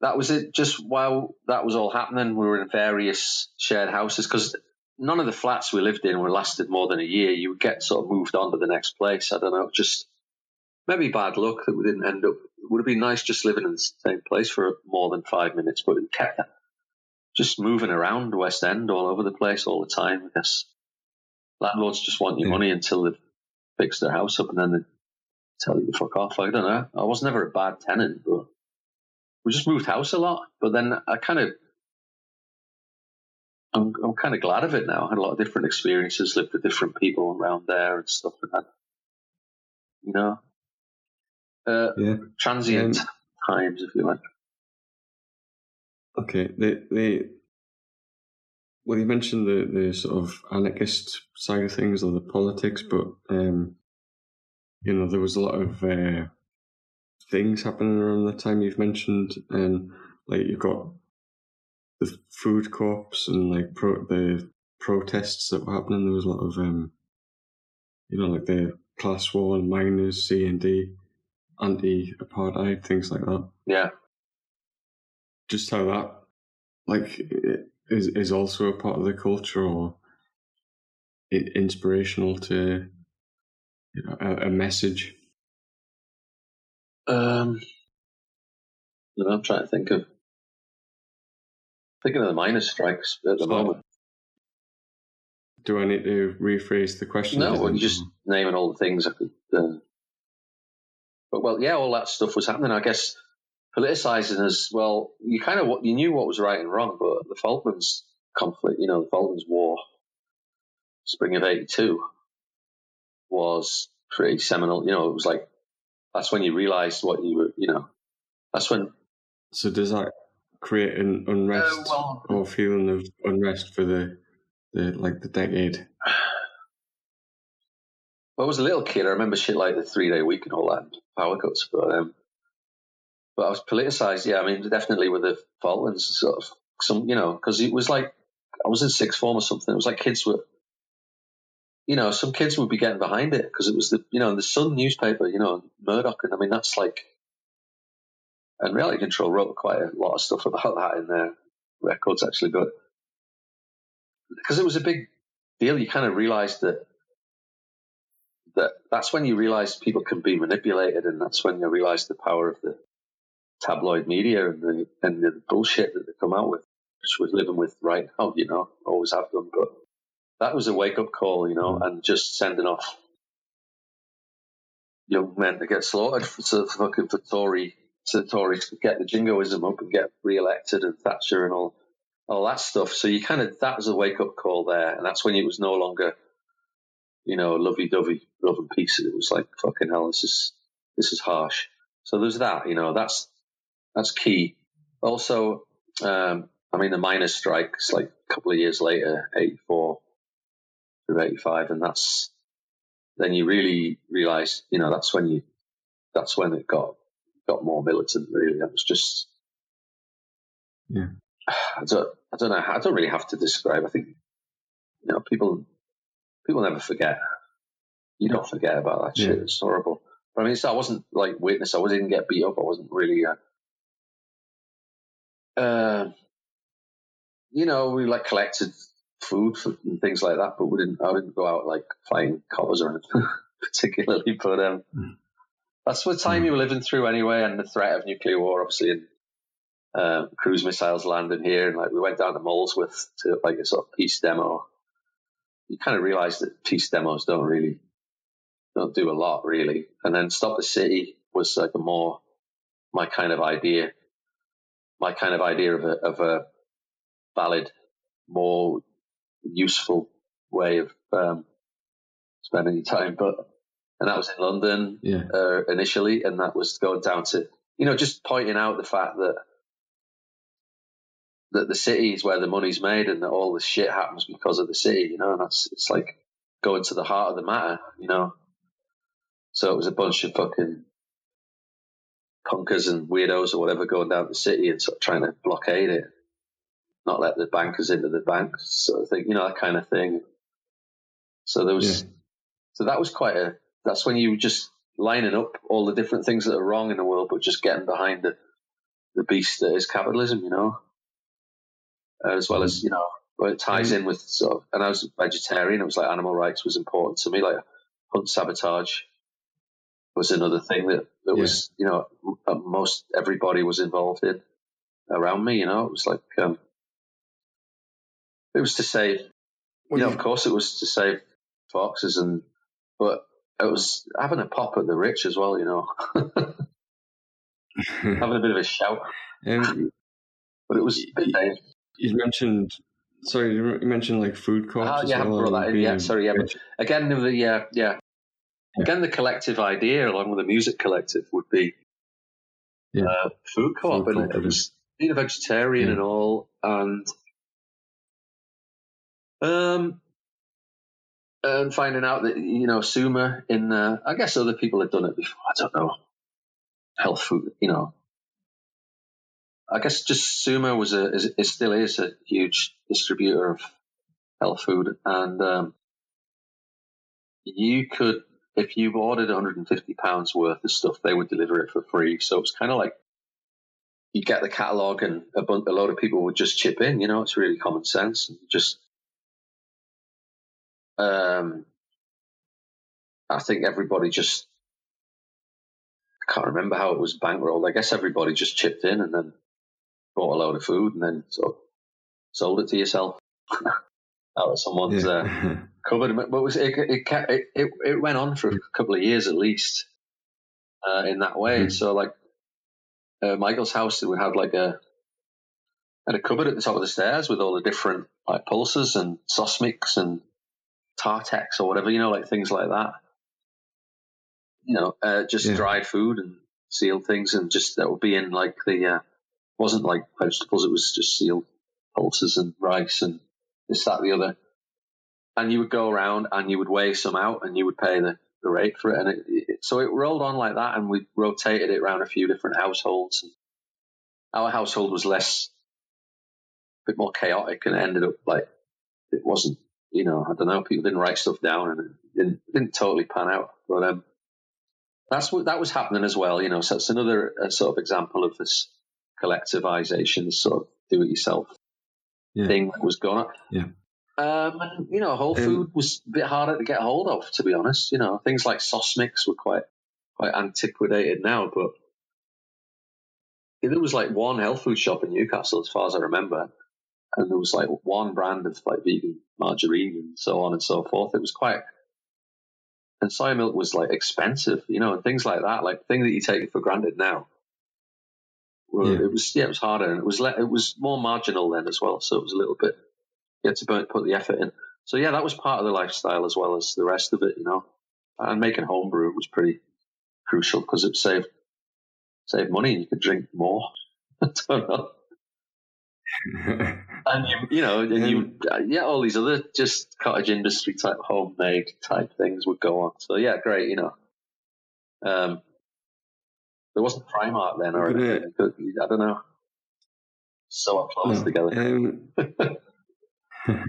that was it. Just while that was all happening, we were in various shared houses because none of the flats we lived in were lasted more than a year. You would get sort of moved on to the next place. I don't know, just maybe bad luck that we didn't end up. It would have been nice just living in the same place for more than five minutes, but we kept just moving around West End all over the place all the time. I guess. Landlords just want your yeah. money until they've fixed their house up and then they tell you to fuck off. I don't know. I was never a bad tenant, but we just moved house a lot. But then I kind of, I'm, I'm kind of glad of it now. I had a lot of different experiences, lived with different people around there and stuff like that. You know? Uh, yeah. Transient um, times, if you like. Okay. The, the, Well, you mentioned the, the sort of anarchist side of things or the politics, but, um, you know, there was a lot of uh, things happening around that time you've mentioned. And, like, you've got the food corps and, like, pro- the protests that were happening. There was a lot of, um, you know, like the class war and miners, C and D, anti-apartheid, things like that. Yeah. Just how that, like... It, Is is also a part of the culture, or inspirational to, you know, a, a message. Um, you know, I'm trying to think of thinking of the miners' strikes at the so, moment. Do I need to rephrase the question? No, well, just naming all the things. I could, uh, but well, yeah, all that stuff was happening. I guess. Politicizing as well, you kind of you knew what was right and wrong, but the Falklands conflict, you know, the Falklands War, spring of eighty-two, was pretty seminal. You know, it was like that's when you realized what you were. You know, that's when. So does that create an unrest uh, well, or feeling of unrest for the, the like the decade? Well, I was a little kid. I remember shit like the three day week and all that power cuts, but um. But I was politicized, yeah. I mean, definitely with the Falklands, sort of some, you know, because it was like I was in sixth form or something. It was like kids were, you know, some kids would be getting behind it because it was the, you know, the Sun newspaper, you know, Murdoch, and I mean that's like, and Reality Control wrote quite a lot of stuff about that in their records actually, but because it was a big deal, you kind of realized that that that's when you realized people can be manipulated, and that's when you realized the power of the tabloid media and the, and the bullshit that they come out with. which we're living with right now, you know, always have done. But that was a wake-up call, you know, and just sending off young men to get slaughtered for fucking for Tory, to Tories to get the jingoism up and get re-elected and Thatcher and all all that stuff. So you kind of, that was a wake-up call there, and that's when it was no longer, you know, lovey-dovey, love and peace. It was like, fucking hell, this is this is harsh. So there's that, you know, that's that's key. Also, um, I mean, the miners' strike is like a couple of years later, eighty-four through eighty-five, and that's then you really realise, you know, that's when you, that's when it got got more militant. Really, that was just, yeah. I don't, I don't know. I don't really have to describe. I think, you know, people, people never forget. You don't forget about that yeah. shit. It's horrible. But I mean, so I wasn't like witness. I didn't get beat up. I wasn't really. Uh, uh, you know, we like collected food for, and things like that, but we didn't. I didn't go out like fighting cops or anything particularly. But um, mm. that's the time mm. you were living through anyway, and the threat of nuclear war, obviously, and um, cruise missiles landing here, and like we went down to Molesworth to like a sort of peace demo. You kind of realised that peace demos don't really. Don't do a lot really, and then Stop the City was like a more my kind of idea, my kind of idea of a of a valid, more useful way of um, spending your time. But and that was in London yeah. uh, initially, and that was going down to you know just pointing out the fact that that the city is where the money's made, and that all this shit happens because of the city. You know, and that's it's like going to the heart of the matter. You know. So it was a bunch of fucking punkers and weirdos or whatever going down the city and sort of trying to blockade it, not let the bankers into the banks, sort of thing, you know, that kind of thing. So there was, yeah. so that was quite a, that's when you were just lining up all the different things that are wrong in the world, but just getting behind the, the beast that is capitalism, you know, as well as, you know, it ties in with sort of, and I was a vegetarian. It was like animal rights was important to me, like hunt sabotage. Was another thing that, that yeah. was, you know, most everybody was involved in around me, you know. It was like, um, it was to save, well, you know, yeah. of course it was to save foxes, and but it was having a pop at the rich as well, you know. Having a bit of a shout. Um, but it was... You, you mentioned... Sorry, you mentioned, like, food costs. Oh, yeah, well, I brought that in, yeah, sorry, yeah. But again, the, yeah, yeah. Yeah. Again, the collective idea, along with the music collective, would be yeah. uh, food co-op, food and co-op. It was being a vegetarian yeah. and all, and um, and finding out that you know Suma in, uh, I guess other people had done it before. I don't know health food, you know. I guess just Suma was a is, it still is a huge distributor of health food, and um, you could. If you ordered one hundred fifty pounds worth of stuff, they would deliver it for free. So it's kind of like you get the catalogue and a, bunch, a load of people would just chip in. You know, it's really common sense. And just, um, I think everybody just, I can't remember how it was bankrolled. I guess everybody just chipped in and then bought a load of food and then sort of sold it to yourself. Out of someone's yeah. uh, cupboard, but it, was, it, it, kept, it it it went on for a couple of years at least uh, in that way. Mm-hmm. So like uh, Michael's house, it would have like a had a cupboard at the top of the stairs with all the different like pulses and sauce mix and Tartex or whatever, you know, like things like that. You know, uh, just yeah. dried food and sealed things, and just that would be in like the uh, wasn't like vegetables; it was just sealed pulses and rice and. This, that, the other, and you would go around and you would weigh some out and you would pay the, the rate for it, and it, it, so it rolled on like that, and we rotated it around a few different households. And our household was less, a bit more chaotic, and it ended up like it wasn't, you know, I don't know, people didn't write stuff down, and it didn't, didn't totally pan out. But um, that's what that was happening as well, you know. So it's another uh, sort of example of this collectivization, this sort of do-it-yourself. Yeah. thing that was going on. Yeah. Um, and, you know, whole food um, was a bit harder to get hold of, to be honest. You know, things like sauce mix were quite quite antiquated now, but there was like one health food shop in Newcastle, as far as I remember, and there was like one brand of like vegan margarine and so on and so forth. It was quite, and soy milk was like expensive, you know, and things like that, like things that you take for granted now. Well, yeah. It was yeah, it was harder, and it was le- it was more marginal then as well. So it was a little bit you had to put the effort in. So yeah, that was part of the lifestyle as well as the rest of it, you know. And making homebrew was pretty crucial because it saved saved money, and you could drink more. I don't know. And you, you know, and you yeah, all these other just cottage industry type, homemade type things would go on. So yeah, great, you know. Um, there wasn't Primark then, or anything. I don't know. So up close no, together. Um,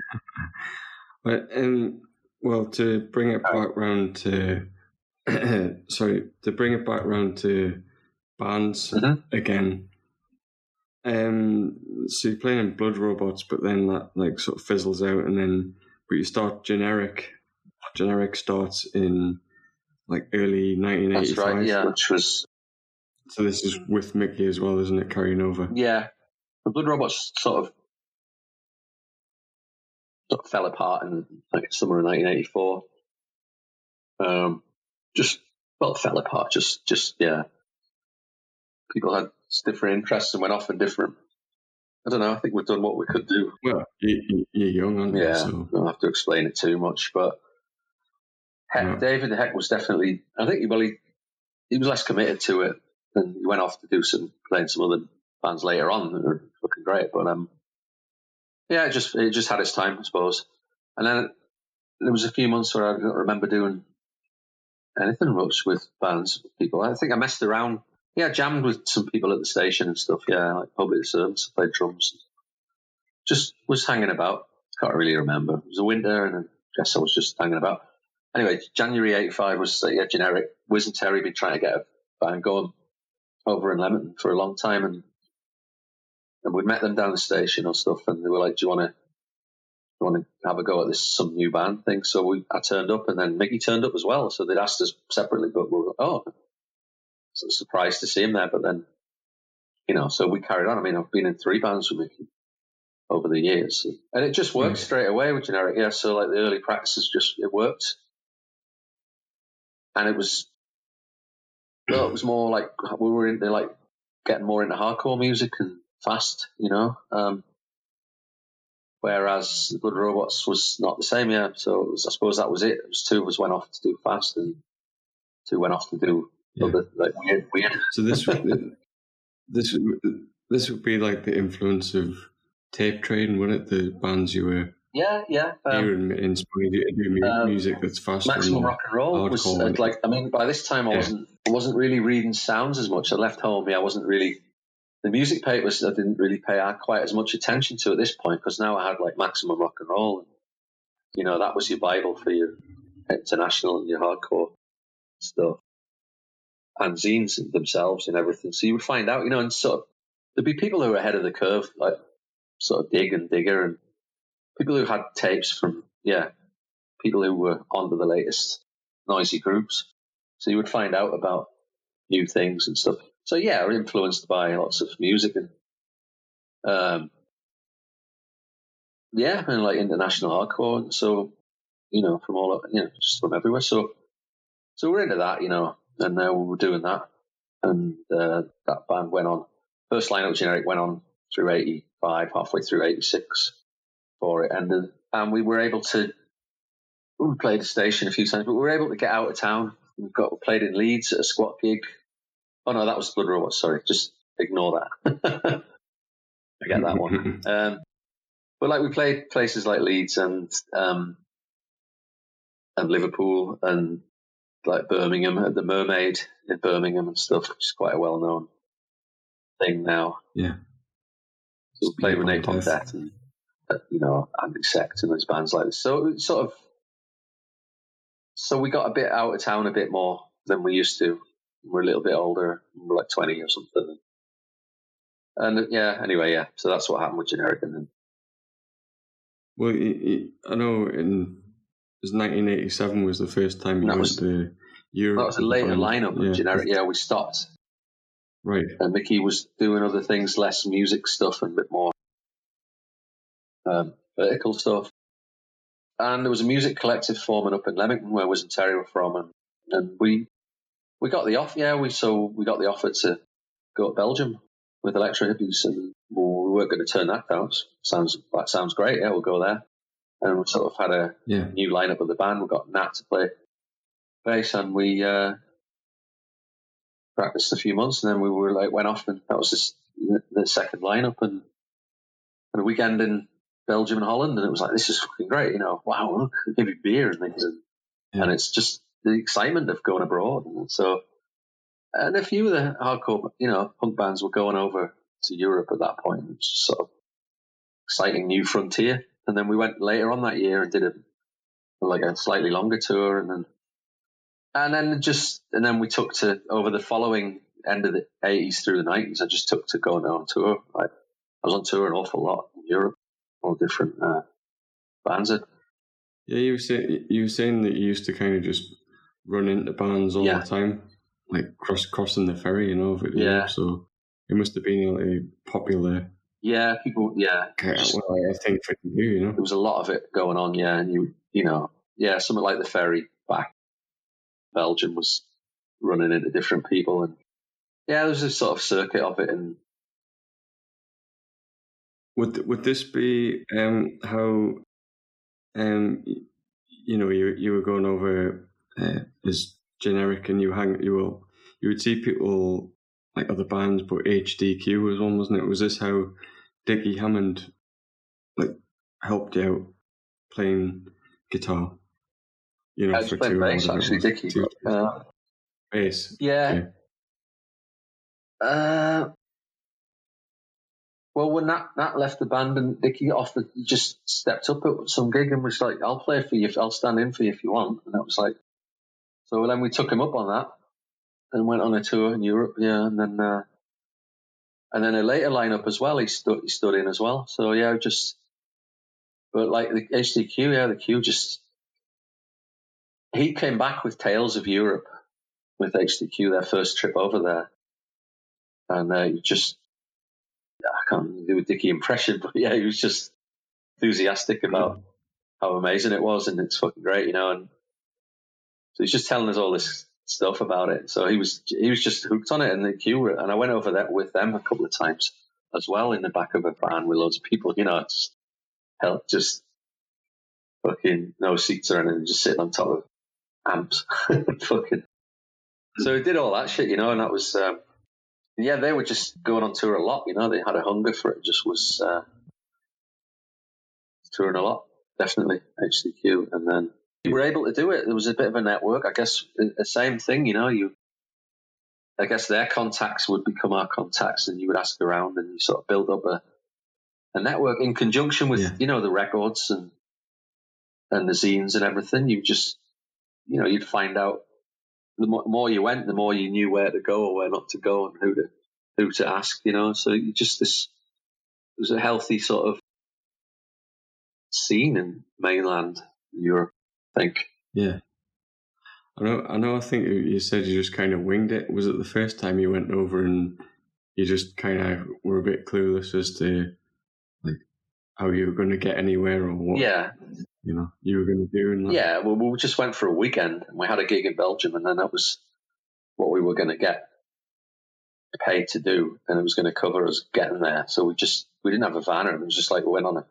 but um, well, to bring it back round to sorry, to bring it back round to bands mm-hmm. again. Um, so you're playing in Blood Robots, but then that like sort of fizzles out, and then but you start generic. Generic starts in like early nineteen eighty-five. That's right, yeah, which was. So this is with Mickey as well, isn't it, carrying over? Yeah. The Blood Robots sort of, sort of fell apart in like summer of nineteen eighty-four. Um, just, well, fell apart. Just, just yeah. People had different interests and went off in different... I don't know, I think we've done what we could do. Well, you, you're young, aren't you? Yeah, so. I don't have to explain it too much, but Heck, yeah. David Heck was definitely... I think he, well, he, he was less committed to it. And he went off to do some playing some other bands later on that were fucking great, but um, yeah, it just it just had its time, I suppose. And then it, there was a few months where I don't remember doing anything much with bands, with people. I think I messed around, yeah, jammed with some people at the station and stuff. Yeah, like public service, I played drums, just was hanging about. Can't really remember. It was a winter, and I guess I was just hanging about. Anyway, January eighty-five was yeah, generic. Wiz and Terry been trying to get a band going over in Lemmington for a long time, and and we met them down the station or stuff, and they were like, do you want to want to have a go at this some new band thing? So we I turned up, and then Mickey turned up as well, so they'd asked us separately, but we were like, oh, so surprised to see him there. But then, you know, so we carried on. I mean, I've been in three bands with Mickey over the years, and it just worked yeah. straight away with generic. Yeah, so like the early practices just, it worked. And it was No, it was more like we were into like getting more into hardcore music and fast, you know. Um, whereas the Blood Robots was not the same, yeah. So it was, I suppose that was it. It was two of us went off to do fast, and two went off to do yeah. other like weird, weird. So this would, this this would be like the influence of tape trading, wouldn't it? The bands you were yeah yeah um, you were inspired to do music um, that's fast. Maximum Rock and Roll was uh, like I mean by this time I yeah. wasn't. I wasn't really reading Sounds as much. I left home. Yeah, I wasn't really the music papers. I didn't really pay quite as much attention to at this point, because now I had like Maximum Rock and Roll, and, you know, that was your bible for your international and your hardcore stuff, and zines themselves and everything. So you would find out, you know, and sort of there'd be people who were ahead of the curve, like sort of Dig and Digger, and people who had tapes from yeah, people who were onto the latest noisy groups. So you would find out about new things and stuff. So yeah, we're influenced by lots of music and um, yeah, and like international hardcore. And so you know, from all over, you know, just from everywhere. So so we're into that, you know. And now uh, we were doing that, and uh, that band went on. First lineup, generic, went on through eighty-five, halfway through eighty-six, before it ended. And we were able to. We played the station a few times, but we were able to get out of town. We got played in Leeds at a squat gig. Oh no, that was Blood Robots. Sorry, just ignore that. Forget that one. Um, but like we played places like Leeds and um, and Liverpool and like Birmingham at the Mermaid in Birmingham and stuff, which is quite a well-known thing now. Yeah. So we played with Napalm Death and uh, you know Andy Sect and those bands like this. So it sort of. So we got a bit out of town a bit more than we used to. We're a little bit older. We're like twenty or something. And yeah, anyway, yeah. So that's what happened with generic. And then, well, I know in it was nineteen eighty-seven was the first time you that went was, to Europe. That was a later lineup of yeah. generic. Yeah, we stopped. Right. And Mickey was doing other things, less music stuff and a bit more um, vertical stuff. And there was a music collective forming up in Lemmington, where Wiz and Terry were from, and, and we we got the offer. Yeah, we so we got the offer to go to Belgium with Electro Hippies, and well, we weren't going to turn that down. Sounds that sounds great. Yeah, we'll go there. And we sort of had a yeah. new lineup of the band. We got Nat to play bass, and we uh, practiced a few months, and then we were like went off, and that was just the, the second lineup, and and a weekend in Belgium and Holland, and it was like, this is fucking great, you know. Wow, look, give you beer and things, and, yeah. and it's just the excitement of going abroad. And so, and a few of the hardcore, you know, punk bands were going over to Europe at that point. It was just sort of exciting new frontier. And then we went later on that year and did a like a slightly longer tour, and then and then just and then we took to over the following end of the eighties through the nineties. I just took to going on tour. Like, I was on tour an awful lot in Europe. All different uh, bands. Yeah, you were, say, you were saying that you used to kind of just run into bands all yeah. the time, like cross crossing the ferry, you know. It, yeah. So it must have been really popular. Yeah, people. Yeah. Just, well, I think for you, you know, there was a lot of it going on. Yeah, and you, you know, yeah, something like the ferry back Belgium was running into different people, and yeah, there was this sort of circuit of it, and. Would would this be um, how um, you know you you were going over uh, as Generic, and you hang you will you would see people like other bands, but H D Q was one, wasn't it? Was this how Dickie Hammond like helped you out playing guitar? You know, I was for playing two bass hours, actually, Dickie. Two, uh, bass, yeah. yeah. Uh. Well, when Nat, Nat left the band and Dickie offered, he just stepped up at some gig and was like, I'll play for you, I'll stand in for you if you want. And that was like, so then we took him up on that and went on a tour in Europe, yeah. And then uh, and then a later lineup as well, he stood he stood in as well. So, yeah, just, but like the H D Q, yeah, the Q just, he came back with Tales of Europe with H D Q, their first trip over there. And uh, he just, I can't do a Dickie impression, but yeah, he was just enthusiastic about how amazing it was, and it's fucking great, you know. And so he's just telling us all this stuff about it. So he was he was just hooked on it, and the queue, and I went over that with them a couple of times as well in the back of a van with loads of people, you know. It's helped, just fucking no seats or anything, just sitting on top of amps, fucking. So he did all that shit, you know, and that was. Um, Yeah, they were just going on tour a lot, you know. They had a hunger for it. It just was uh, touring a lot, definitely, H D Q. And then you were able to do it. There was a bit of a network. I guess the same thing, you know. You, I guess their contacts would become our contacts, and you would ask around, and you sort of build up a, a network in conjunction with, yeah. you know, the records and and the zines and everything. You just, you know, you'd find out. The more you went, the more you knew where to go or where not to go and who to who to ask, you know. So you just this it was a healthy sort of scene in mainland Europe, I think. Yeah, I know. I know. I think you said you just kind of winged it. Was it the first time you went over and you just kind of were a bit clueless as to like how you were going to get anywhere or what? Yeah. You know, you were going to do. And yeah, well, we just went for a weekend and we had a gig in Belgium, and then that was what we were going to get paid to do, and it was going to cover us getting there. So we just, we didn't have a van, and it was just like we went on a, it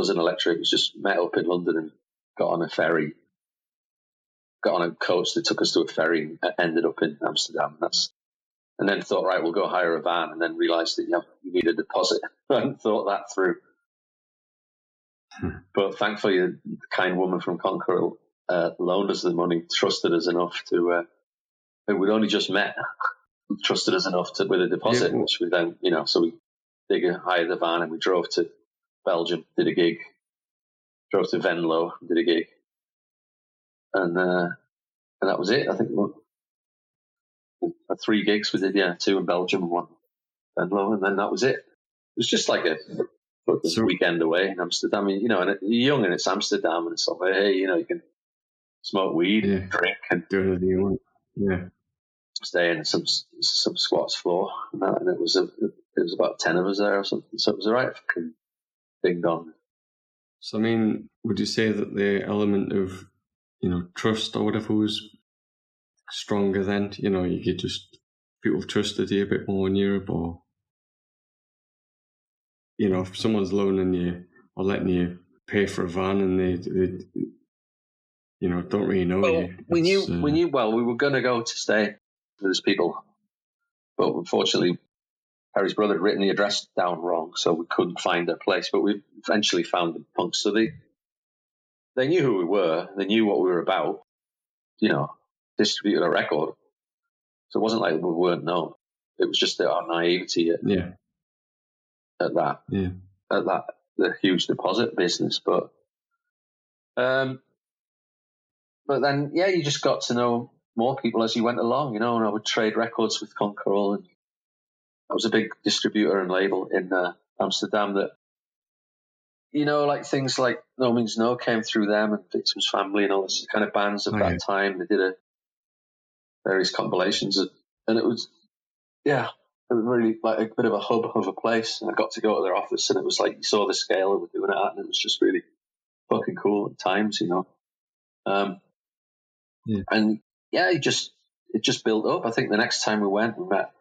wasn't electric, it was just met up in London and got on a ferry, got on a coach that took us to a ferry and ended up in Amsterdam. That's, and then thought, right, we'll go hire a van, and then realised that you, have, you need a deposit and thought that through. But thankfully, the kind woman from Concord uh, loaned us the money, trusted us enough to. Uh, we'd only just met, trusted us enough to with a deposit, yeah. which we then, you know, so we dig a, hired the van, and we drove to Belgium, did a gig, drove to Venlo, did a gig, and uh, and that was it. I think uh, three gigs we did, yeah, two in Belgium and one in Venlo, and then that was it. It was just like a. But this so, weekend away in Amsterdam, you know, and it, you're young and it's Amsterdam, and it's sort of, hey, you know, you can smoke weed, yeah, and drink and do anything you want. Yeah, stay in some some squats floor, and, that, and it was a, it was about ten of us there or something, so it was all right. thing done. So, I mean, would you say that the element of, you know, trust or whatever was stronger then? You know, you could just, people trusted you a bit more in Europe, or, you know, if someone's loaning you or letting you pay for a van and they, they you know, don't really know well, you. We knew, uh, we knew, well, we were going to go to stay with those people. But unfortunately, Harry's brother had written the address down wrong, so we couldn't find their place. But we eventually found the punks. So they, they knew who we were. They knew what we were about. You know, distributed a record. So it wasn't like we weren't known. It was just our naivety at, yeah. at that, yeah. at that, the huge deposit business. But, um, but then, yeah, you just got to know more people as you went along, you know, and I would trade records with Conqueror, and I was a big distributor and label in uh, Amsterdam that, you know, like things like No Means No came through them, and Victim's Family and all this kind of bands of oh, that yeah. time. They did a, various compilations, and, and it was, yeah, it was really like a bit of a hub of a place, and I got to go to their office, and it was like, you saw the scale they were doing it at, and it was just really fucking cool at times, you know. Um, yeah. And, yeah, it just it just built up. I think the next time we went, we met,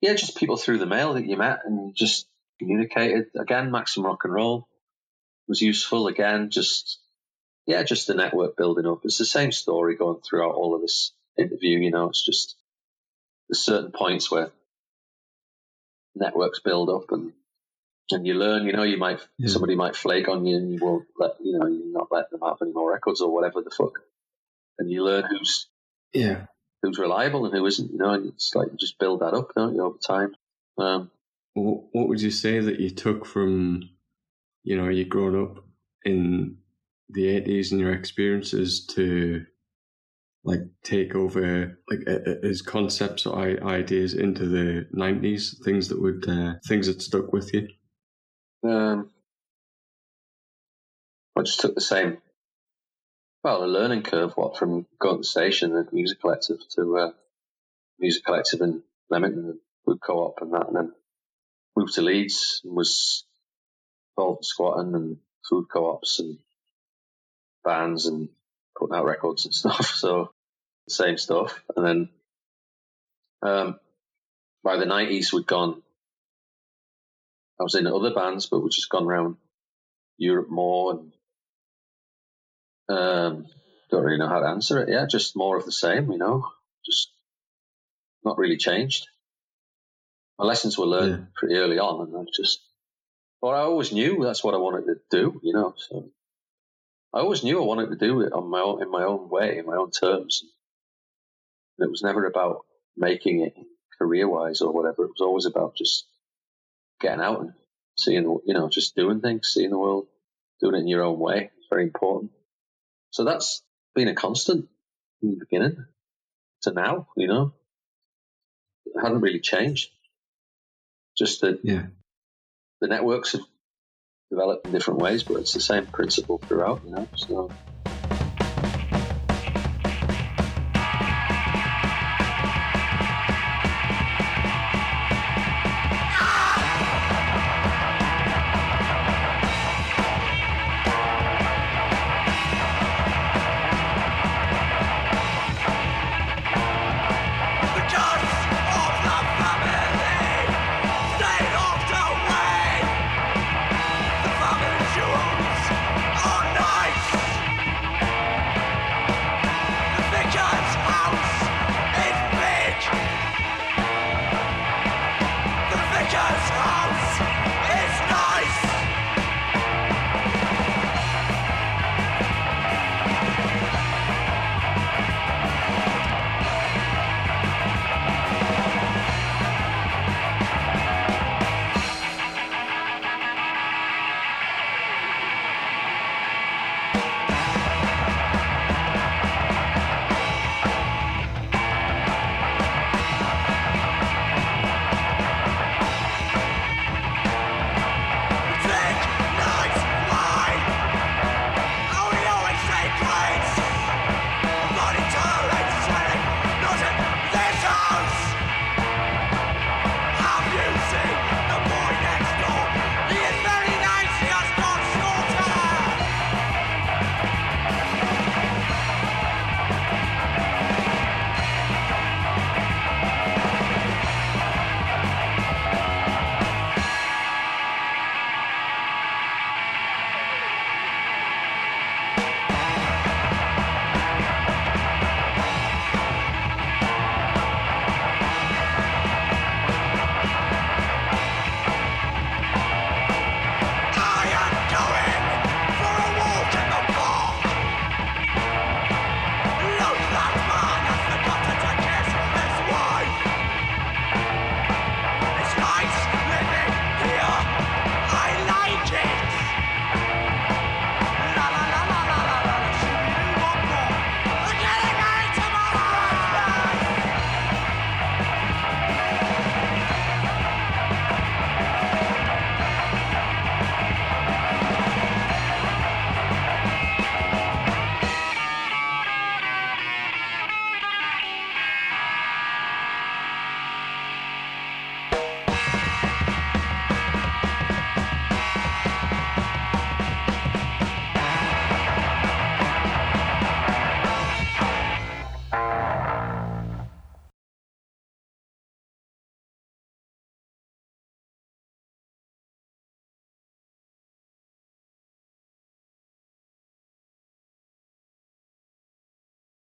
yeah, just people through the mail that you met and just communicated. Again, Maximum Rock and Roll was useful. Again, just, yeah, just the network building up. It's the same story going throughout all of this interview, you know. It's just there's certain points where networks build up and, and you learn, you know, you might, yeah. somebody might flake on you and you won't let, you know, you're not letting them have any more records or whatever the fuck. And you learn who's, yeah, who's reliable and who isn't, you know, and it's like you just build that up, don't you, over time. Um, what would you say that you took from, you know, you growing up in the eighties and your experiences to, like, take over, like, as concepts or ideas into the nineties, things that would, uh, things that stuck with you? Um, I just took the same. Well, a learning curve, what, from going to the station and music collective to uh, music collective in Lemmington and Wood Co-op and that, and then moved to Leeds and was involved in squatting and food co-ops and bands and putting out records and stuff, so the same stuff. And then um, by the nineties, we'd gone, I was in other bands, but we'd just gone around Europe more and Um, don't really know how to answer it. Yeah, just more of the same, you know, just not really changed. My lessons were learned yeah. pretty early on, and I just, or I always knew that's what I wanted to do, you know. So I always knew I wanted to do it on my own, in my own way, in my own terms. And it was never about making it career-wise or whatever. It was always about just getting out and seeing, you know, just doing things, seeing the world, doing it in your own way. It's very important. So that's been a constant from the beginning to now, you know. It hadn't really changed. Just that yeah. the networks have developed in different ways, but it's the same principle throughout, you know. So